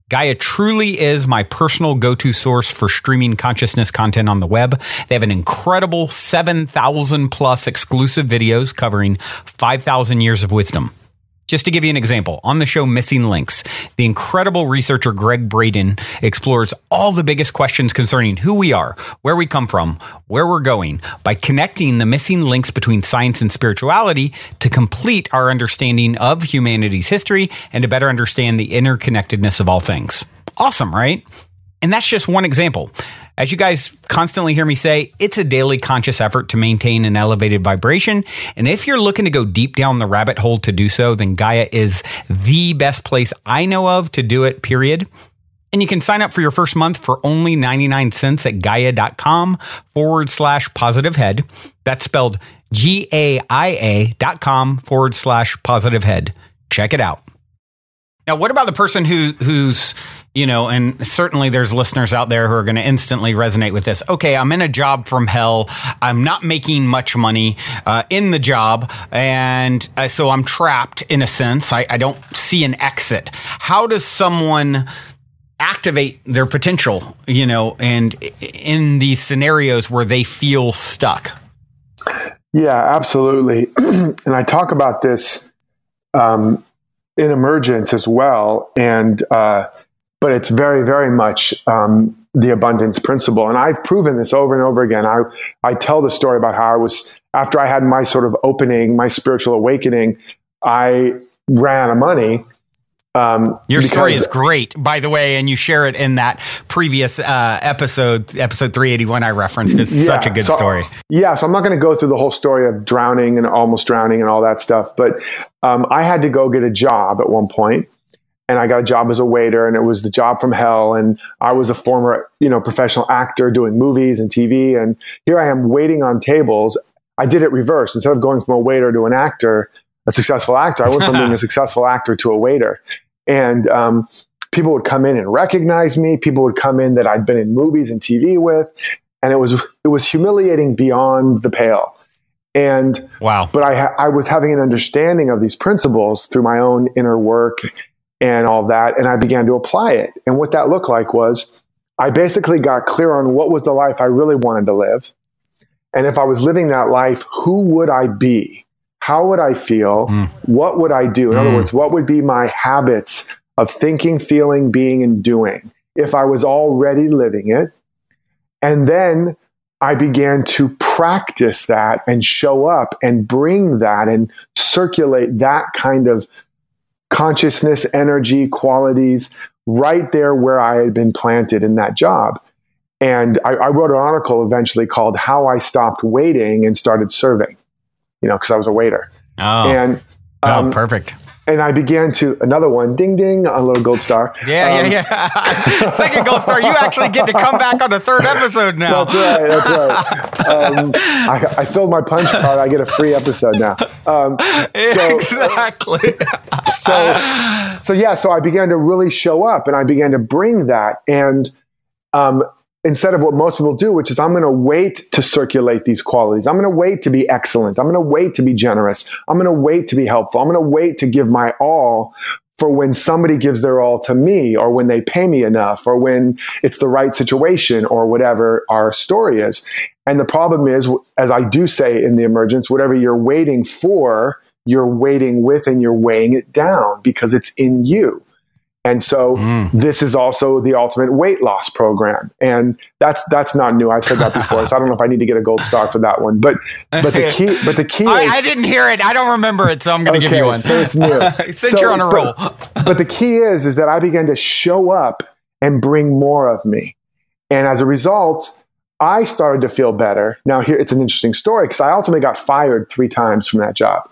Gaia truly is my personal go-to source for streaming consciousness content on the web. They have an incredible seven thousand plus exclusive videos covering five thousand years of wisdom. Just to give you an example, on the show Missing Links, the incredible researcher Greg Braden explores all the biggest questions concerning who we are, where we come from, where we're going, by connecting the missing links between science and spirituality to complete our understanding of humanity's history and to better understand the interconnectedness of all things. Awesome, right? And that's just one example. As you guys constantly hear me say, it's a daily conscious effort to maintain an elevated vibration. And if you're looking to go deep down the rabbit hole to do so, then Gaia is the best place I know of to do it, period. And you can sign up for your first month for only ninety-nine cents at gaia.com forward slash positive head. That's spelled G-A-I-A dot com forward slash positive head. Check it out. Now, what about the person who who's... You know, and certainly there's listeners out there who are going to instantly resonate with this. Okay, I'm in a job from hell. I'm not making much money uh, in the job. And uh, so I'm trapped in a sense. I, I don't see an exit. How does someone activate their potential, you know, and in these scenarios where they feel stuck? Yeah, absolutely. And I talk about this um, in Emergence as well. And, uh, but it's very, very much um, the abundance principle. And I've proven this over and over again. I, I tell the story about how I was, after I had my sort of opening, my spiritual awakening, I ran out of money Um, Your story is great, by the way, and you share it in that previous uh, episode, episode three eighty-one I referenced. It's yeah, such a good so, story. Yeah, so I'm not going to go through the whole story of drowning and almost drowning and all that stuff, but um, I had to go get a job at one point, and I got a job as a waiter, and it was the job from hell, and I was a former, you know, professional actor doing movies and T V, and here I am waiting on tables. I did it reverse. Instead of going from a waiter to an actor, a successful actor, I went from being a successful actor to a waiter. And um, people would come in and recognize me. People would come in that I'd been in movies and T V with, and it was it was humiliating beyond the pale. And wow! But I ha- I was having an understanding of these principles through my own inner work and all that, and I began to apply it. And what that looked like was I basically got clear on what was the life I really wanted to live, and if I was living that life, who would I be? How would I feel? Mm. What would I do? In mm. other words, what would be my habits of thinking, feeling, being, and doing if I was already living it? And then I began to practice that and show up and bring that and circulate that kind of consciousness, energy, qualities right there where I had been planted in that job. And I, I wrote an article eventually called How I Stopped Waiting and Started Serving. You know, because I was a waiter. Oh, and, um, oh, perfect. And I began to, another one, ding, ding, a little gold star. Yeah, um, yeah, yeah. Second gold star, you actually get to come back on the third episode now. That's right, that's right. Um, I, I filled my punch card, I get a free episode now. Um, so, exactly. so, so, yeah, so I began to really show up and I began to bring that. And um instead of what most people do, which is I'm going to wait to circulate these qualities. I'm going to wait to be excellent. I'm going to wait to be generous. I'm going to wait to be helpful. I'm going to wait to give my all for when somebody gives their all to me or when they pay me enough or when it's the right situation or whatever our story is. And the problem is, as I do say in The Emergence, whatever you're waiting for, you're waiting with and you're weighing it down because it's in you. And so mm. this is also the ultimate weight loss program. And that's that's not new. I've said that before. So I don't know if I need to get a gold star for that one. But but the key but the key I, is I didn't hear it. I don't remember it, so I'm gonna okay, give you one. So it's new. Since so, you're on a roll. But, but the key is is that I began to show up and bring more of me. And as a result, I started to feel better. Now here it's an interesting story because I ultimately got fired three times from that job.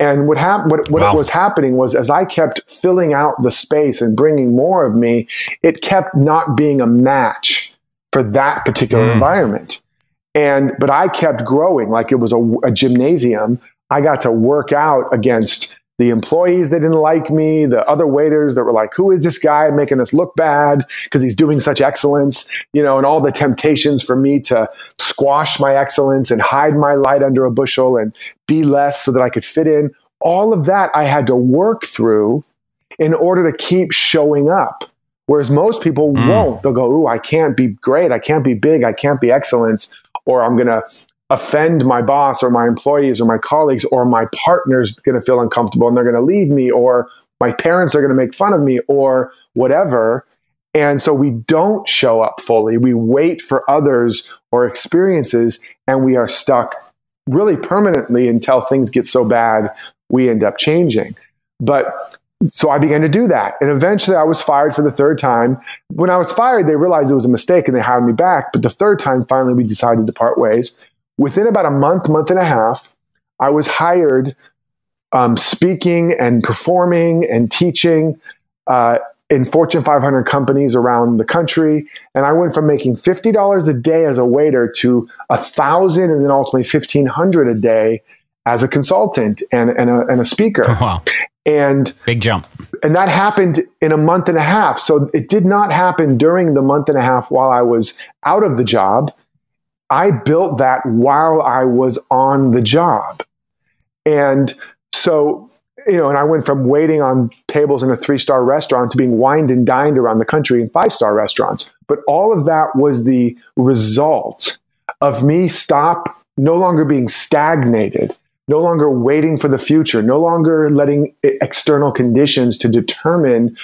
And what hap- what, what wow. was happening was as I kept filling out the space and bringing more of me, it kept not being a match for that particular mm. environment. And but I kept growing like it was a, a gymnasium. I got to work out against the employees that didn't like me, the other waiters that were like, who is this guy making us look bad because he's doing such excellence, you know, and all the temptations for me to squash my excellence and hide my light under a bushel and be less so that I could fit in. All of that I had to work through in order to keep showing up. Whereas most people mm. won't. They'll go, ooh, I can't be great. I can't be big. I can't be excellence, or I'm going to offend my boss or my employees or my colleagues, or my partner's going to feel uncomfortable and they're going to leave me, or my parents are going to make fun of me, or whatever. And so we don't show up fully. We wait for others or experiences, and we are stuck really permanently until things get so bad we end up changing. But so I began to do that. And eventually I was fired for the third time. When I was fired, they realized it was a mistake and they hired me back. But the third time, finally, we decided to part ways. Within about a month, month and a half, I was hired um, speaking and performing and teaching uh, in Fortune five hundred companies around the country. And I went from making fifty dollars a day as a waiter to one thousand dollars and then ultimately fifteen hundred dollars a day as a consultant and, and, a, and a speaker. Oh, wow. And big jump. And that happened in a month and a half. So it did not happen during the month and a half while I was out of the job. I built that while I was on the job. And so, you know, and I went from waiting on tables in a three-star restaurant to being wined and dined around the country in five-star restaurants. But all of that was the result of me stop, no longer being stagnated, no longer waiting for the future, no longer letting external conditions to determine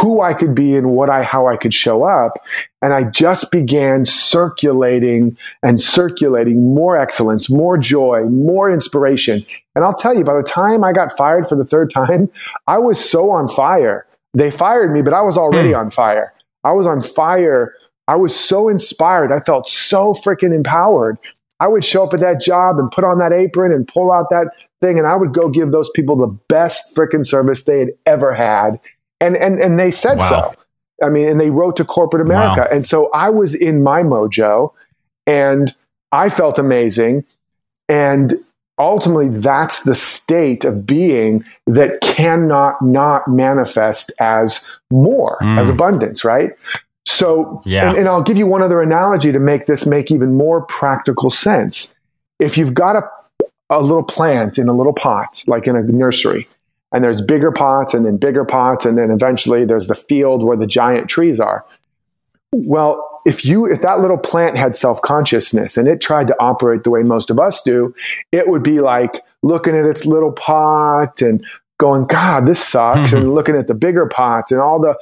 who I could be and what I, how I could show up. And I just began circulating and circulating more excellence, more joy, more inspiration. And I'll tell you, by the time I got fired for the third time, I was so on fire. They fired me, but I was already mm. on fire. I was on fire. I was so inspired. I felt so freaking empowered. I would show up at that job and put on that apron and pull out that thing, and I would go give those people the best freaking service they had ever had. And and and they said wow. so. I mean, and they wrote to corporate America. Wow. And so I was in my mojo, and I felt amazing. And ultimately, that's the state of being that cannot not manifest as more, mm. as abundance, right? So, yeah. and, and I'll give you one other analogy to make this make even more practical sense. If you've got a, a little plant in a little pot, like in a nursery, and there's bigger pots and then bigger pots, and then eventually there's the field where the giant trees are. Well, If you, if that little plant had self-consciousness and it tried to operate the way most of us do, it would be like looking at its little pot and going, God, this sucks. And looking at the bigger pots and all the,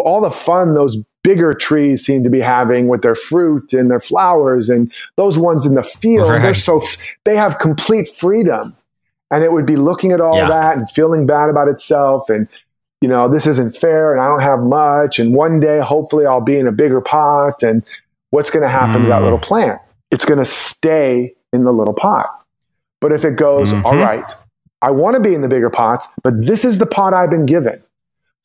all the fun those bigger trees seem to be having with their fruit and their flowers, and those ones in the field, right. they're so, they have complete freedom. And it would be looking at all yeah. that and feeling bad about itself, and you know, this isn't fair, and I don't have much, and one day, hopefully, I'll be in a bigger pot, and what's going to happen mm. to that little plant? It's going to stay in the little pot. But if it goes, mm-hmm. all right, I want to be in the bigger pots, but this is the pot I've been given,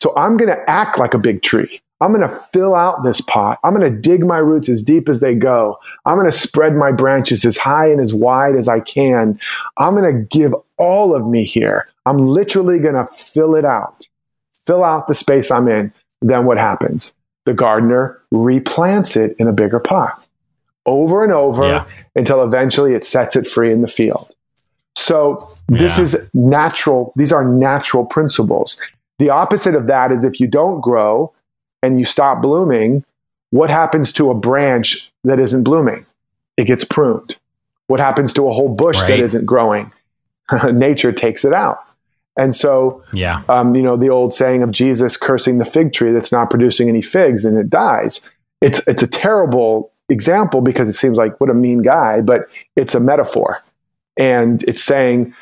so I'm going to act like a big tree. I'm going to fill out this pot. I'm going to dig my roots as deep as they go. I'm going to spread my branches as high and as wide as I can. I'm going to give all of me here. I'm literally going to fill it out. Fill out the space I'm in. Then what happens? The gardener replants it in a bigger pot over and over yeah. until eventually it sets it free in the field. So this yeah. is natural. These are natural principles. The opposite of that is if you don't grow and you stop blooming, what happens to a branch that isn't blooming? It gets pruned. What happens to a whole bush right. that isn't growing? Nature takes it out. And so, yeah. um, you know, the old saying of Jesus cursing the fig tree that's not producing any figs and it dies. It's it's a terrible example because it seems like what a mean guy, but it's a metaphor. And it's saying,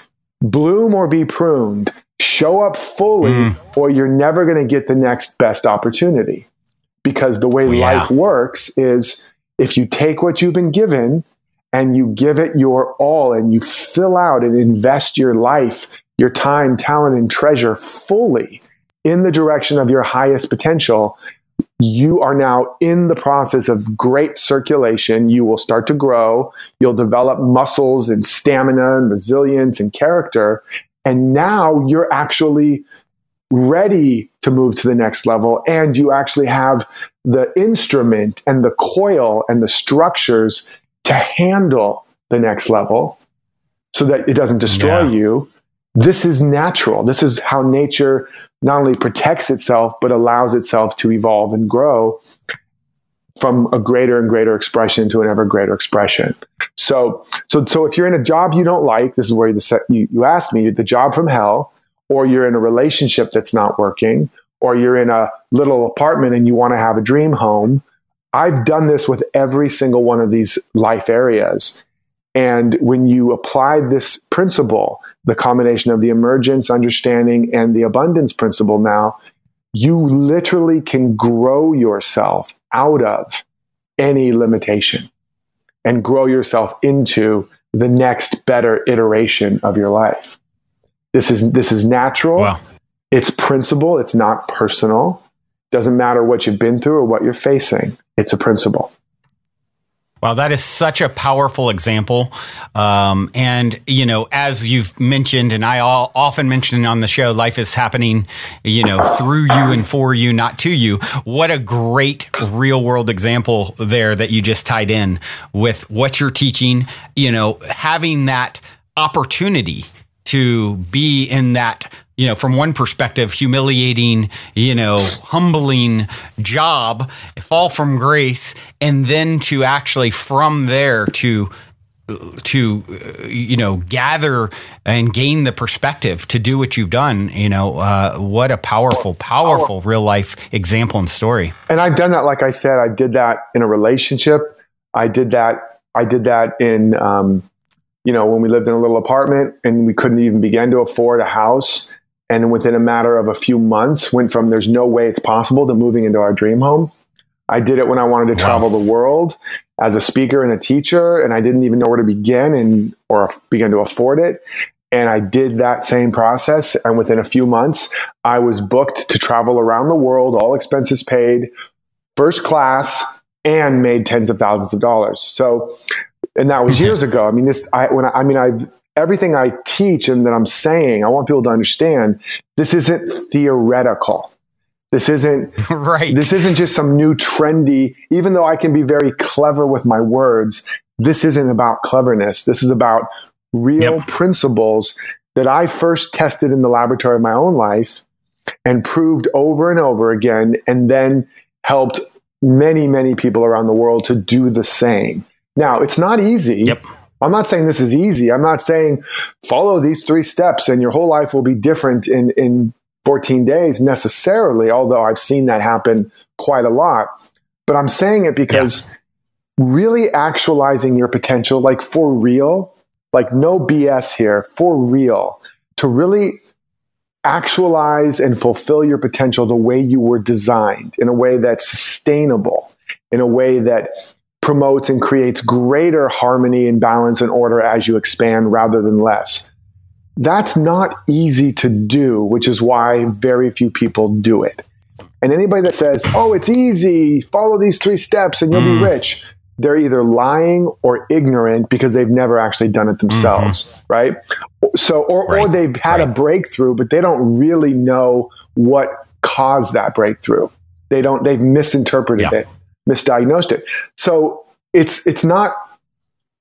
bloom or be pruned, show up fully mm. or you're never going to get the next best opportunity. Because the way yeah. life works is if you take what you've been given and you give it your all and you fill out and invest your life, your time, talent, and treasure fully in the direction of your highest potential, you are now in the process of great circulation. You will start to grow. You'll develop muscles and stamina and resilience and character. And now you're actually ready to move to the next level. And you actually have the instrument and the coil and the structures to handle the next level so that it doesn't destroy yeah. you. This is natural. This is how nature not only protects itself, but allows itself to evolve and grow from a greater and greater expression to an ever greater expression. So, so, so if you're in a job you don't like, this is where you, you asked me, the job from hell, or you're in a relationship that's not working, or you're in a little apartment and you want to have a dream home. I've done this with every single one of these life areas. And when you apply this principle, the combination of the emergence understanding and the abundance principle now, you literally can grow yourself out of any limitation and grow yourself into the next better iteration of your life. This is, this is natural. Wow. It's principle. It's not personal. Doesn't matter what you've been through or what you're facing. It's a principle. Wow, that is such a powerful example. Um, and, you know, as you've mentioned, and I all, often mention on the show, life is happening, you know, through you and for you, not to you. What a great real world example there that you just tied in with what you're teaching, you know, having that opportunity to be in that, you know, from one perspective, humiliating, you know, humbling job, fall from grace, and then to actually from there to, to, you know, gather and gain the perspective to do what you've done. You know, uh, what a powerful, powerful real life example and story. And I've done that. Like I said, I did that in a relationship. I did that. I did that in, um, you know, when we lived in a little apartment and we couldn't even begin to afford a house. and within a matter of a few months went from there's no way it's possible to moving into our dream home. I did it when I wanted to travel wow. the world as a speaker and a teacher, and I didn't even know where to begin and or begin to afford it. And I did that same process, and within a few months, I was booked to travel around the world, all expenses paid, first class, and made tens of thousands of dollars. So, and that was years ago. I mean, this. I when I, I mean, I've everything I teach and that I'm saying, I want people to understand this isn't theoretical. This isn't right. This isn't just some new trendy. Even though I can be very clever with my words, this isn't about cleverness. This is about real yep. principles that I first tested in the laboratory of my own life and proved over and over again, and then helped many, many people around the world to do the same. Now, it's not easy. Yep. I'm not saying this is easy. I'm not saying follow these three steps and your whole life will be different in, in fourteen days necessarily, although I've seen that happen quite a lot. But I'm saying it because yeah. really actualizing your potential, like for real, like no B S here, for real, to really actualize and fulfill your potential the way you were designed, in a way that's sustainable, in a way that promotes and creates greater harmony and balance and order as you expand rather than less. That's not easy to do, which is why very few people do it. And anybody that says, oh, it's easy, follow these three steps and you'll mm. be rich, they're either lying or ignorant because they've never actually done it themselves, mm-hmm. right? So, or, right. or they've had right. a breakthrough, but they don't really know what caused that breakthrough. They don't, they've misinterpreted yeah. it, misdiagnosed it. So it's, it's not,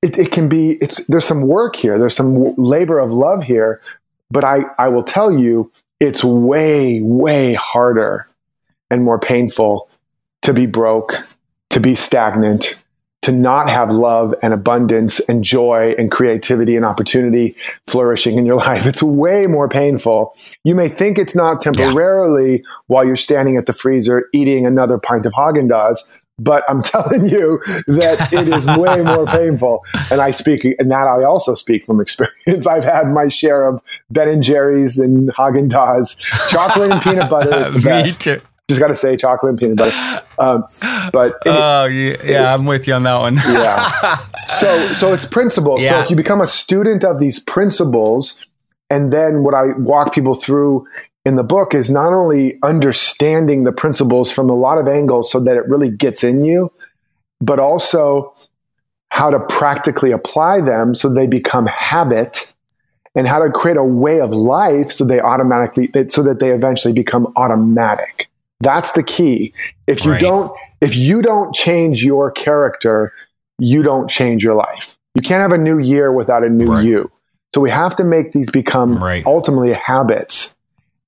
it, it can be, it's, there's some work here. There's some labor of love here, but I, I will tell you, it's way, way harder and more painful to be broke, to be stagnant, to not have love and abundance and joy and creativity and opportunity flourishing in your life. It's way more painful. You may think it's not temporarily yeah. while you're standing at the freezer eating another pint of Häagen-Dazs, but I'm telling you that it is way more painful. And I speak, and that I also speak from experience. I've had my share of Ben and Jerry's and Häagen-Dazs, chocolate and peanut butter is the best. Me too. Just got to say chocolate and peanut butter. Um, but it, oh, yeah, it, I'm with you on that one. yeah. So, so it's principles. Yeah. So if you become a student of these principles, and then what I walk people through in the book is not only understanding the principles from a lot of angles so that it really gets in you, but also how to practically apply them so they become habit, and how to create a way of life so they automatically, so that they eventually become automatic. That's the key. If you right. don't, if you don't change your character, you don't change your life. You can't have a new year without a new right. you. So we have to make these become right. ultimately habits.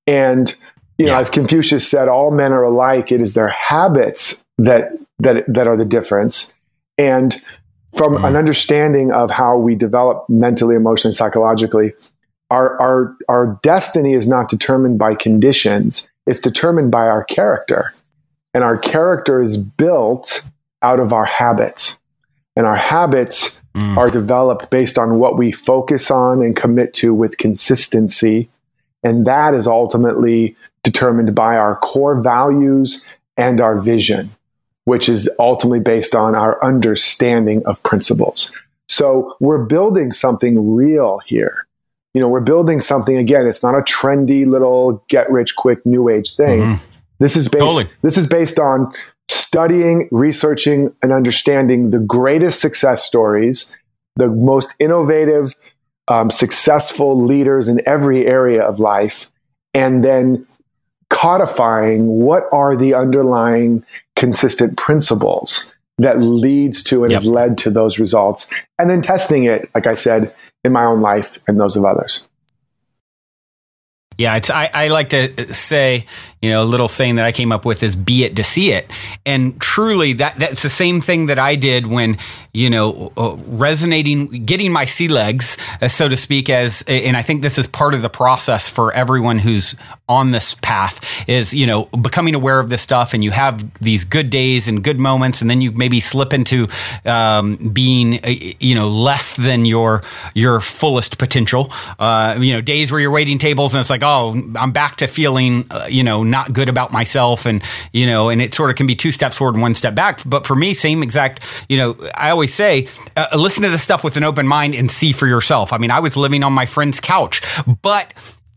And you yeah. know, as Confucius said, all men are alike. It is their habits that that that are the difference. And from mm. an understanding of how we develop mentally, emotionally, psychologically, our our our destiny is not determined by conditions. It's determined by our character, and our character is built out of our habits, and our habits mm. are developed based on what we focus on and commit to with consistency. And that is ultimately determined by our core values and our vision, which is ultimately based on our understanding of principles. So we're building something real here. You know, we're building something, again, it's not a trendy little get rich quick new age thing. Mm-hmm. This is based, totally. This is based on studying, researching, and understanding the greatest success stories, the most innovative, um, successful leaders in every area of life, and then codifying what are the underlying consistent principles that leads to and yep. has led to those results, and then testing it, like I said, in my own life and those of others. Yeah, it's, I, I like to say, you know, a little saying that I came up with is be it to see it. And truly, that that's the same thing that I did when, you know, uh, resonating, getting my sea legs, uh, so to speak, as, and I think this is part of the process for everyone who's on this path is, you know, becoming aware of this stuff, and you have these good days and good moments, and then you maybe slip into um, being, you know, less than your, your fullest potential, uh, you know, days where you're waiting tables and it's like, oh, oh, I'm back to feeling, uh, you know, not good about myself. And, you know, and it sort of can be two steps forward and one step back. But for me, same exact, you know, I always say, uh, listen to this stuff with an open mind and see for yourself. I mean, I was living on my friend's couch, but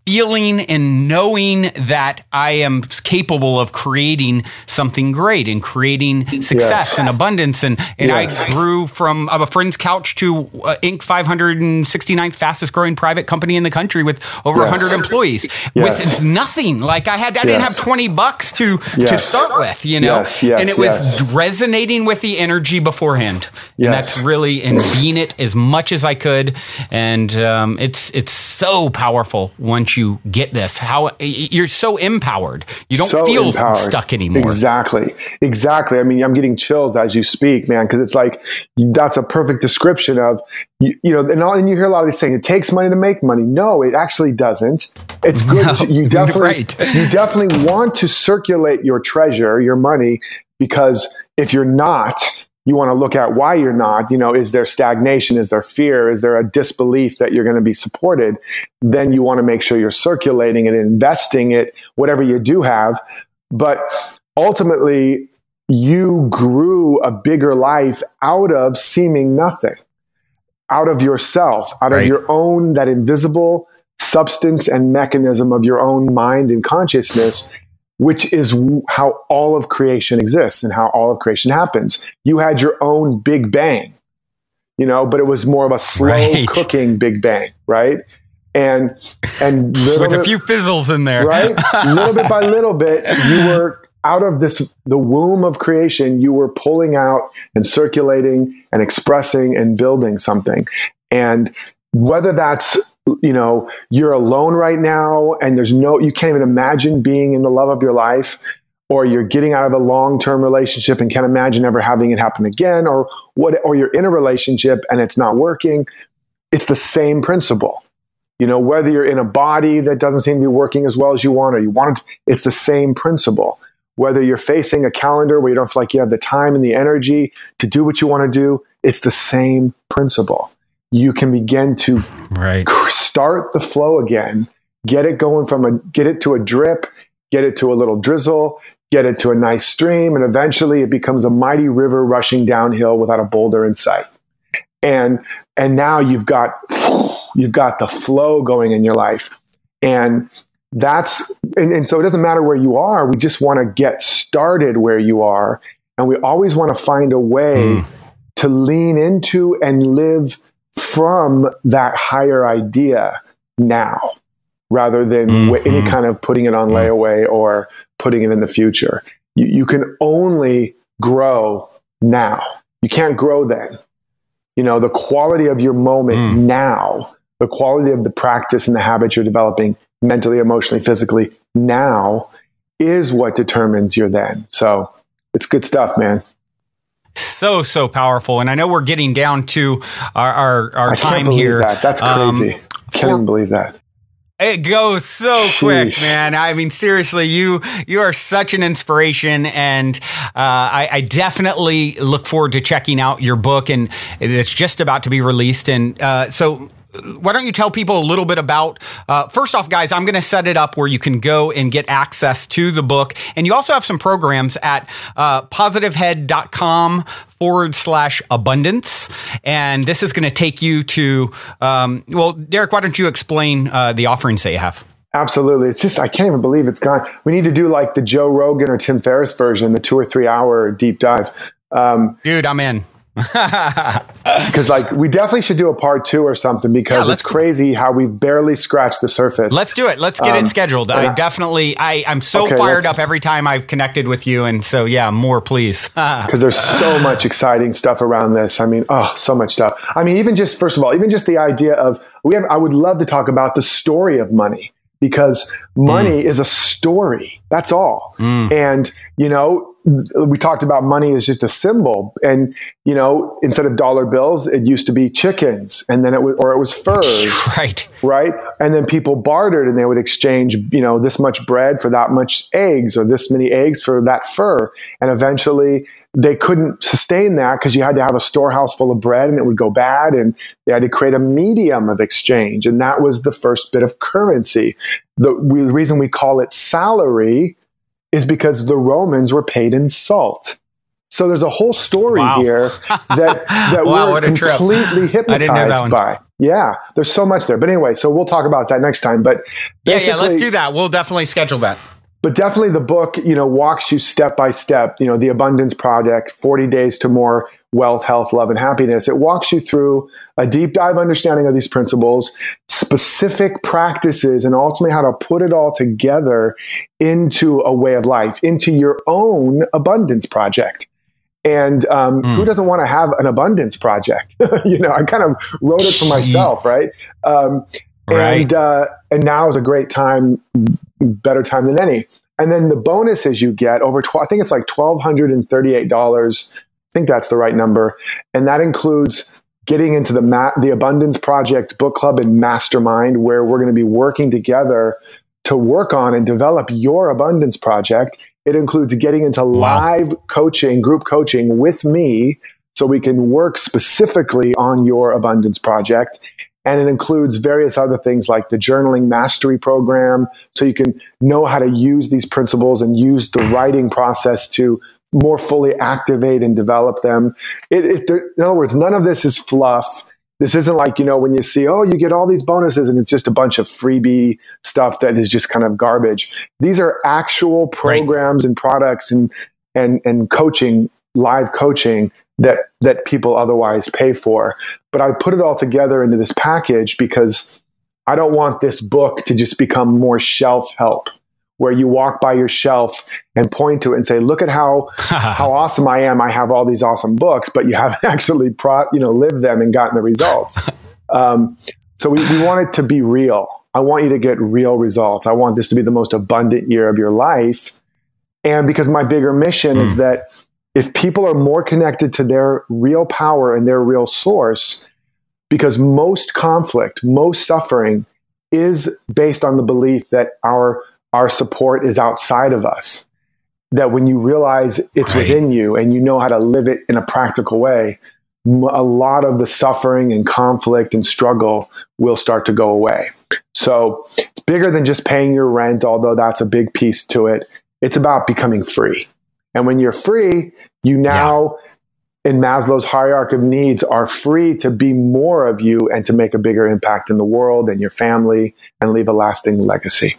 feeling and knowing that I am capable of creating something great and creating success yes. and abundance. And, and yes. I grew from a friend's couch to uh, Incorporated five hundred sixty-ninth fastest growing private company in the country with over yes. one hundred employees yes. with nothing. Like I had, I yes. didn't have twenty bucks to, yes. to start with, you know, yes. Yes. and it was yes. resonating with the energy beforehand. Yes. And that's really, and being it as much as I could. And um, it's, it's so powerful once you get this, how you're so empowered. You don't so feel empowered. Stuck anymore. Exactly. Exactly. I mean, I'm getting chills as you speak, man, because it's like, that's a perfect description of, you, you know, and, all, and you hear a lot of these saying, it takes money to make money. No, it actually doesn't. It's good. No, to, you definitely, right. you definitely want to circulate your treasure, your money, because if you're not, you want to look at why you're not, you know, is there stagnation? Is there fear? Is there a disbelief that you're going to be supported? Then you want to make sure you're circulating and investing it, whatever you do have. But ultimately, you grew a bigger life out of seeming nothing, out of yourself, out right. of your own, that invisible substance and mechanism of your own mind and consciousness, which is how all of creation exists and how all of creation happens. You had your own big bang, you know, but it was more of a slow right. cooking big bang, right? And and with bit, a few fizzles in there, right? Little bit by little bit, you were out of this the womb of creation. You were pulling out and circulating and expressing and building something, and whether that's, you know, you're alone right now and there's no, you can't even imagine being in the love of your life, or you're getting out of a long-term relationship and can't imagine ever having it happen again, or what, or you're in a relationship and it's not working. It's the same principle, you know, whether you're in a body that doesn't seem to be working as well as you want, or you want it, it's the same principle, whether you're facing a calendar where you don't feel like you have the time and the energy to do what you want to do. It's the same principle. You can begin to right. start the flow again, get it going from a, get it to a drip, get it to a little drizzle, get it to a nice stream. And eventually it becomes a mighty river rushing downhill without a boulder in sight. And, and now you've got, you've got the flow going in your life. And that's, and, and so it doesn't matter where you are. We just want to get started where you are. And we always want to find a way mm. to lean into and live from that higher idea now, rather than mm-hmm. any kind of putting it on layaway or putting it in the future. You, you can only grow now. You can't grow then. You know, the quality of your moment mm. now, the quality of the practice and the habits you're developing mentally, emotionally, physically now is what determines your then. So it's good stuff, man. So, so powerful. And I know we're getting down to our, our, our time here. That. That's crazy. Um, Can't even believe that. It goes so Sheesh. quick, man. I mean, seriously, you you are such an inspiration, and uh, I, I definitely look forward to checking out your book, and it's just about to be released. And uh, so why don't you tell people a little bit about, uh, first off, guys, I'm going to set it up where you can go and get access to the book. And you also have some programs at uh, positivehead.com forward slash abundance. And this is going to take you to, um, well, Derek, why don't you explain uh, the offerings that you have? Absolutely. It's just, I can't even believe it's gone. We need to do like the Joe Rogan or Tim Ferriss version, the two or three hour deep dive. Um, Dude, I'm in. Because like we definitely should do a part two or something, because yeah, it's crazy how we barely scratched the surface. Let's do it. Let's get um, it scheduled. Yeah. I definitely, I, I'm so okay, fired up every time I've connected with you. And so, yeah, more please. Because there's so much exciting stuff around this. I mean, oh, so much stuff. I mean, even just, first of all, even just the idea of, we have, I would love to talk about the story of money, because money mm. is a story. That's all. Mm. And, you know, we talked about money as just a symbol, and you know, instead of dollar bills, it used to be chickens, and then it was, or it was furs, right? Right, and then people bartered, and they would exchange, you know, this much bread for that much eggs, or this many eggs for that fur, and eventually they couldn't sustain that because you had to have a storehouse full of bread, and it would go bad, and they had to create a medium of exchange, and that was the first bit of currency. The, we, the reason we call it salary is because the Romans were paid in salt. So there's a whole story wow. here that, that wow, we're completely hypnotized I didn't know that one. by. Yeah, there's so much there. But anyway, so we'll talk about that next time. But yeah, yeah, let's do that. We'll definitely schedule that. But definitely the book, you know, walks you step by step, you know, The Abundance Project, forty days to More Wealth, Health, Love, and Happiness. It walks you through a deep dive understanding of these principles, specific practices, and ultimately how to put it all together into a way of life, into your own abundance project. And um, mm. who doesn't want to have an abundance project? You know, I kind of wrote it for myself, right? Um, right. And, uh, and now is a great time, better time than any. And then the bonuses you get over, tw- I think it's like one thousand two hundred thirty-eight dollars. I think that's the right number. And that includes getting into the ma- the Abundance Project Book Club and Mastermind, where we're going to be working together to work on and develop your abundance project. It includes getting into wow. live coaching, group coaching with me, so we can work specifically on your abundance project. And it includes various other things like the Journaling Mastery Program, so you can know how to use these principles and use the writing process to more fully activate and develop them. It, it, there, in other words, none of this is fluff. This isn't like, you know, when you see, oh, you get all these bonuses and it's just a bunch of freebie stuff that is just kind of garbage. These are actual programs right. and products and and and coaching, live coaching that that people otherwise pay for. But I put it all together into this package because I don't want this book to just become more shelf help, where you walk by your shelf and point to it and say, look at how how awesome I am. I have all these awesome books, but you haven't actually pro- you know, lived them and gotten the results. Um, so we, we want it to be real. I want you to get real results. I want this to be the most abundant year of your life. And because my bigger mission mm. is that if people are more connected to their real power and their real source, because most conflict, most suffering is based on the belief that our Our support is outside of us, that when you realize it's right. within you and you know how to live it in a practical way, a lot of the suffering and conflict and struggle will start to go away. So it's bigger than just paying your rent, although that's a big piece to it. It's about becoming free. And when you're free, you now, yeah. in Maslow's hierarchy of needs, are free to be more of you and to make a bigger impact in the world and your family and leave a lasting legacy.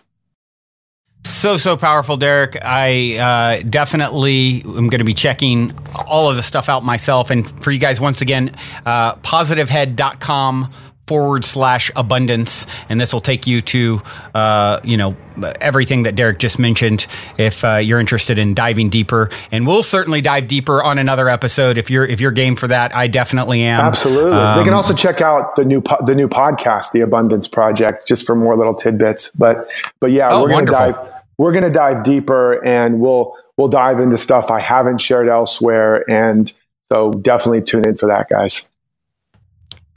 So, so powerful, Derek. I uh, definitely am going to be checking all of the stuff out myself. And for you guys, once again, uh, positivehead.com forward slash abundance. And this will take you to, uh, you know, everything that Derek just mentioned, if uh, you're interested in diving deeper. And we'll certainly dive deeper on another episode. If you're, if you're game for that, I definitely am. Absolutely. Um, they can also check out the new, po- the new podcast, The Abundance Project, just for more little tidbits, but, but yeah, oh, we're going to dive, we're going to dive deeper, and we'll, we'll dive into stuff I haven't shared elsewhere. And so definitely tune in for that, guys.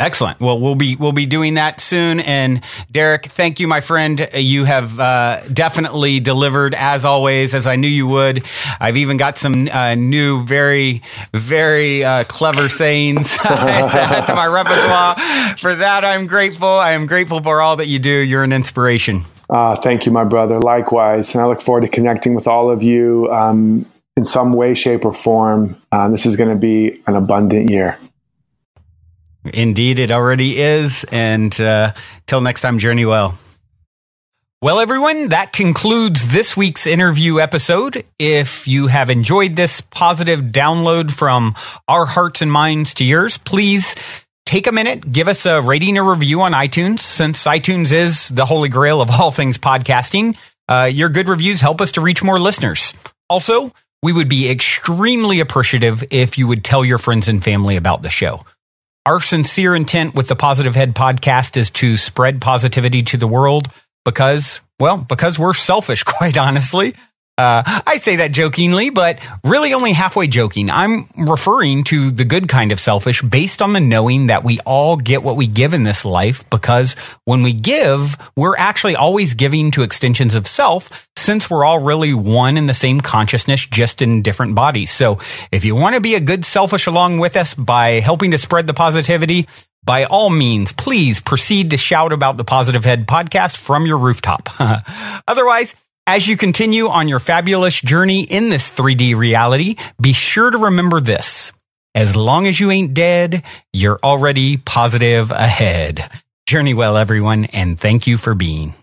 Excellent. Well, we'll be we'll be doing that soon. And Derek, thank you, my friend. You have uh, definitely delivered, as always, as I knew you would. I've even got some uh, new, very, very uh, clever sayings to add to my repertoire. For that, I'm grateful. I am grateful for all that you do. You're an inspiration. Uh, thank you, my brother. Likewise. And I look forward to connecting with all of you um, in some way, shape, or form. Uh, this is going to be an abundant year. Indeed, it already is. And uh, till next time, journey well. Well, everyone, that concludes this week's interview episode. If you have enjoyed this positive download from our hearts and minds to yours, please take a minute, give us a rating or review on iTunes, since iTunes is the holy grail of all things podcasting. Uh, your good reviews help us to reach more listeners. Also, we would be extremely appreciative if you would tell your friends and family about the show. Our sincere intent with the Positive Head podcast is to spread positivity to the world because, well, because we're selfish, quite honestly. Uh, I say that jokingly, but really only halfway joking. I'm referring to the good kind of selfish based on the knowing that we all get what we give in this life, because when we give, we're actually always giving to extensions of self, since we're all really one in the same consciousness, just in different bodies. So if you want to be a good selfish along with us by helping to spread the positivity, by all means, please proceed to shout about the Positive Head podcast from your rooftop. Otherwise, as you continue on your fabulous journey in this three D reality, be sure to remember this. As long as you ain't dead, you're already positive ahead. Journey well, everyone, and thank you for being.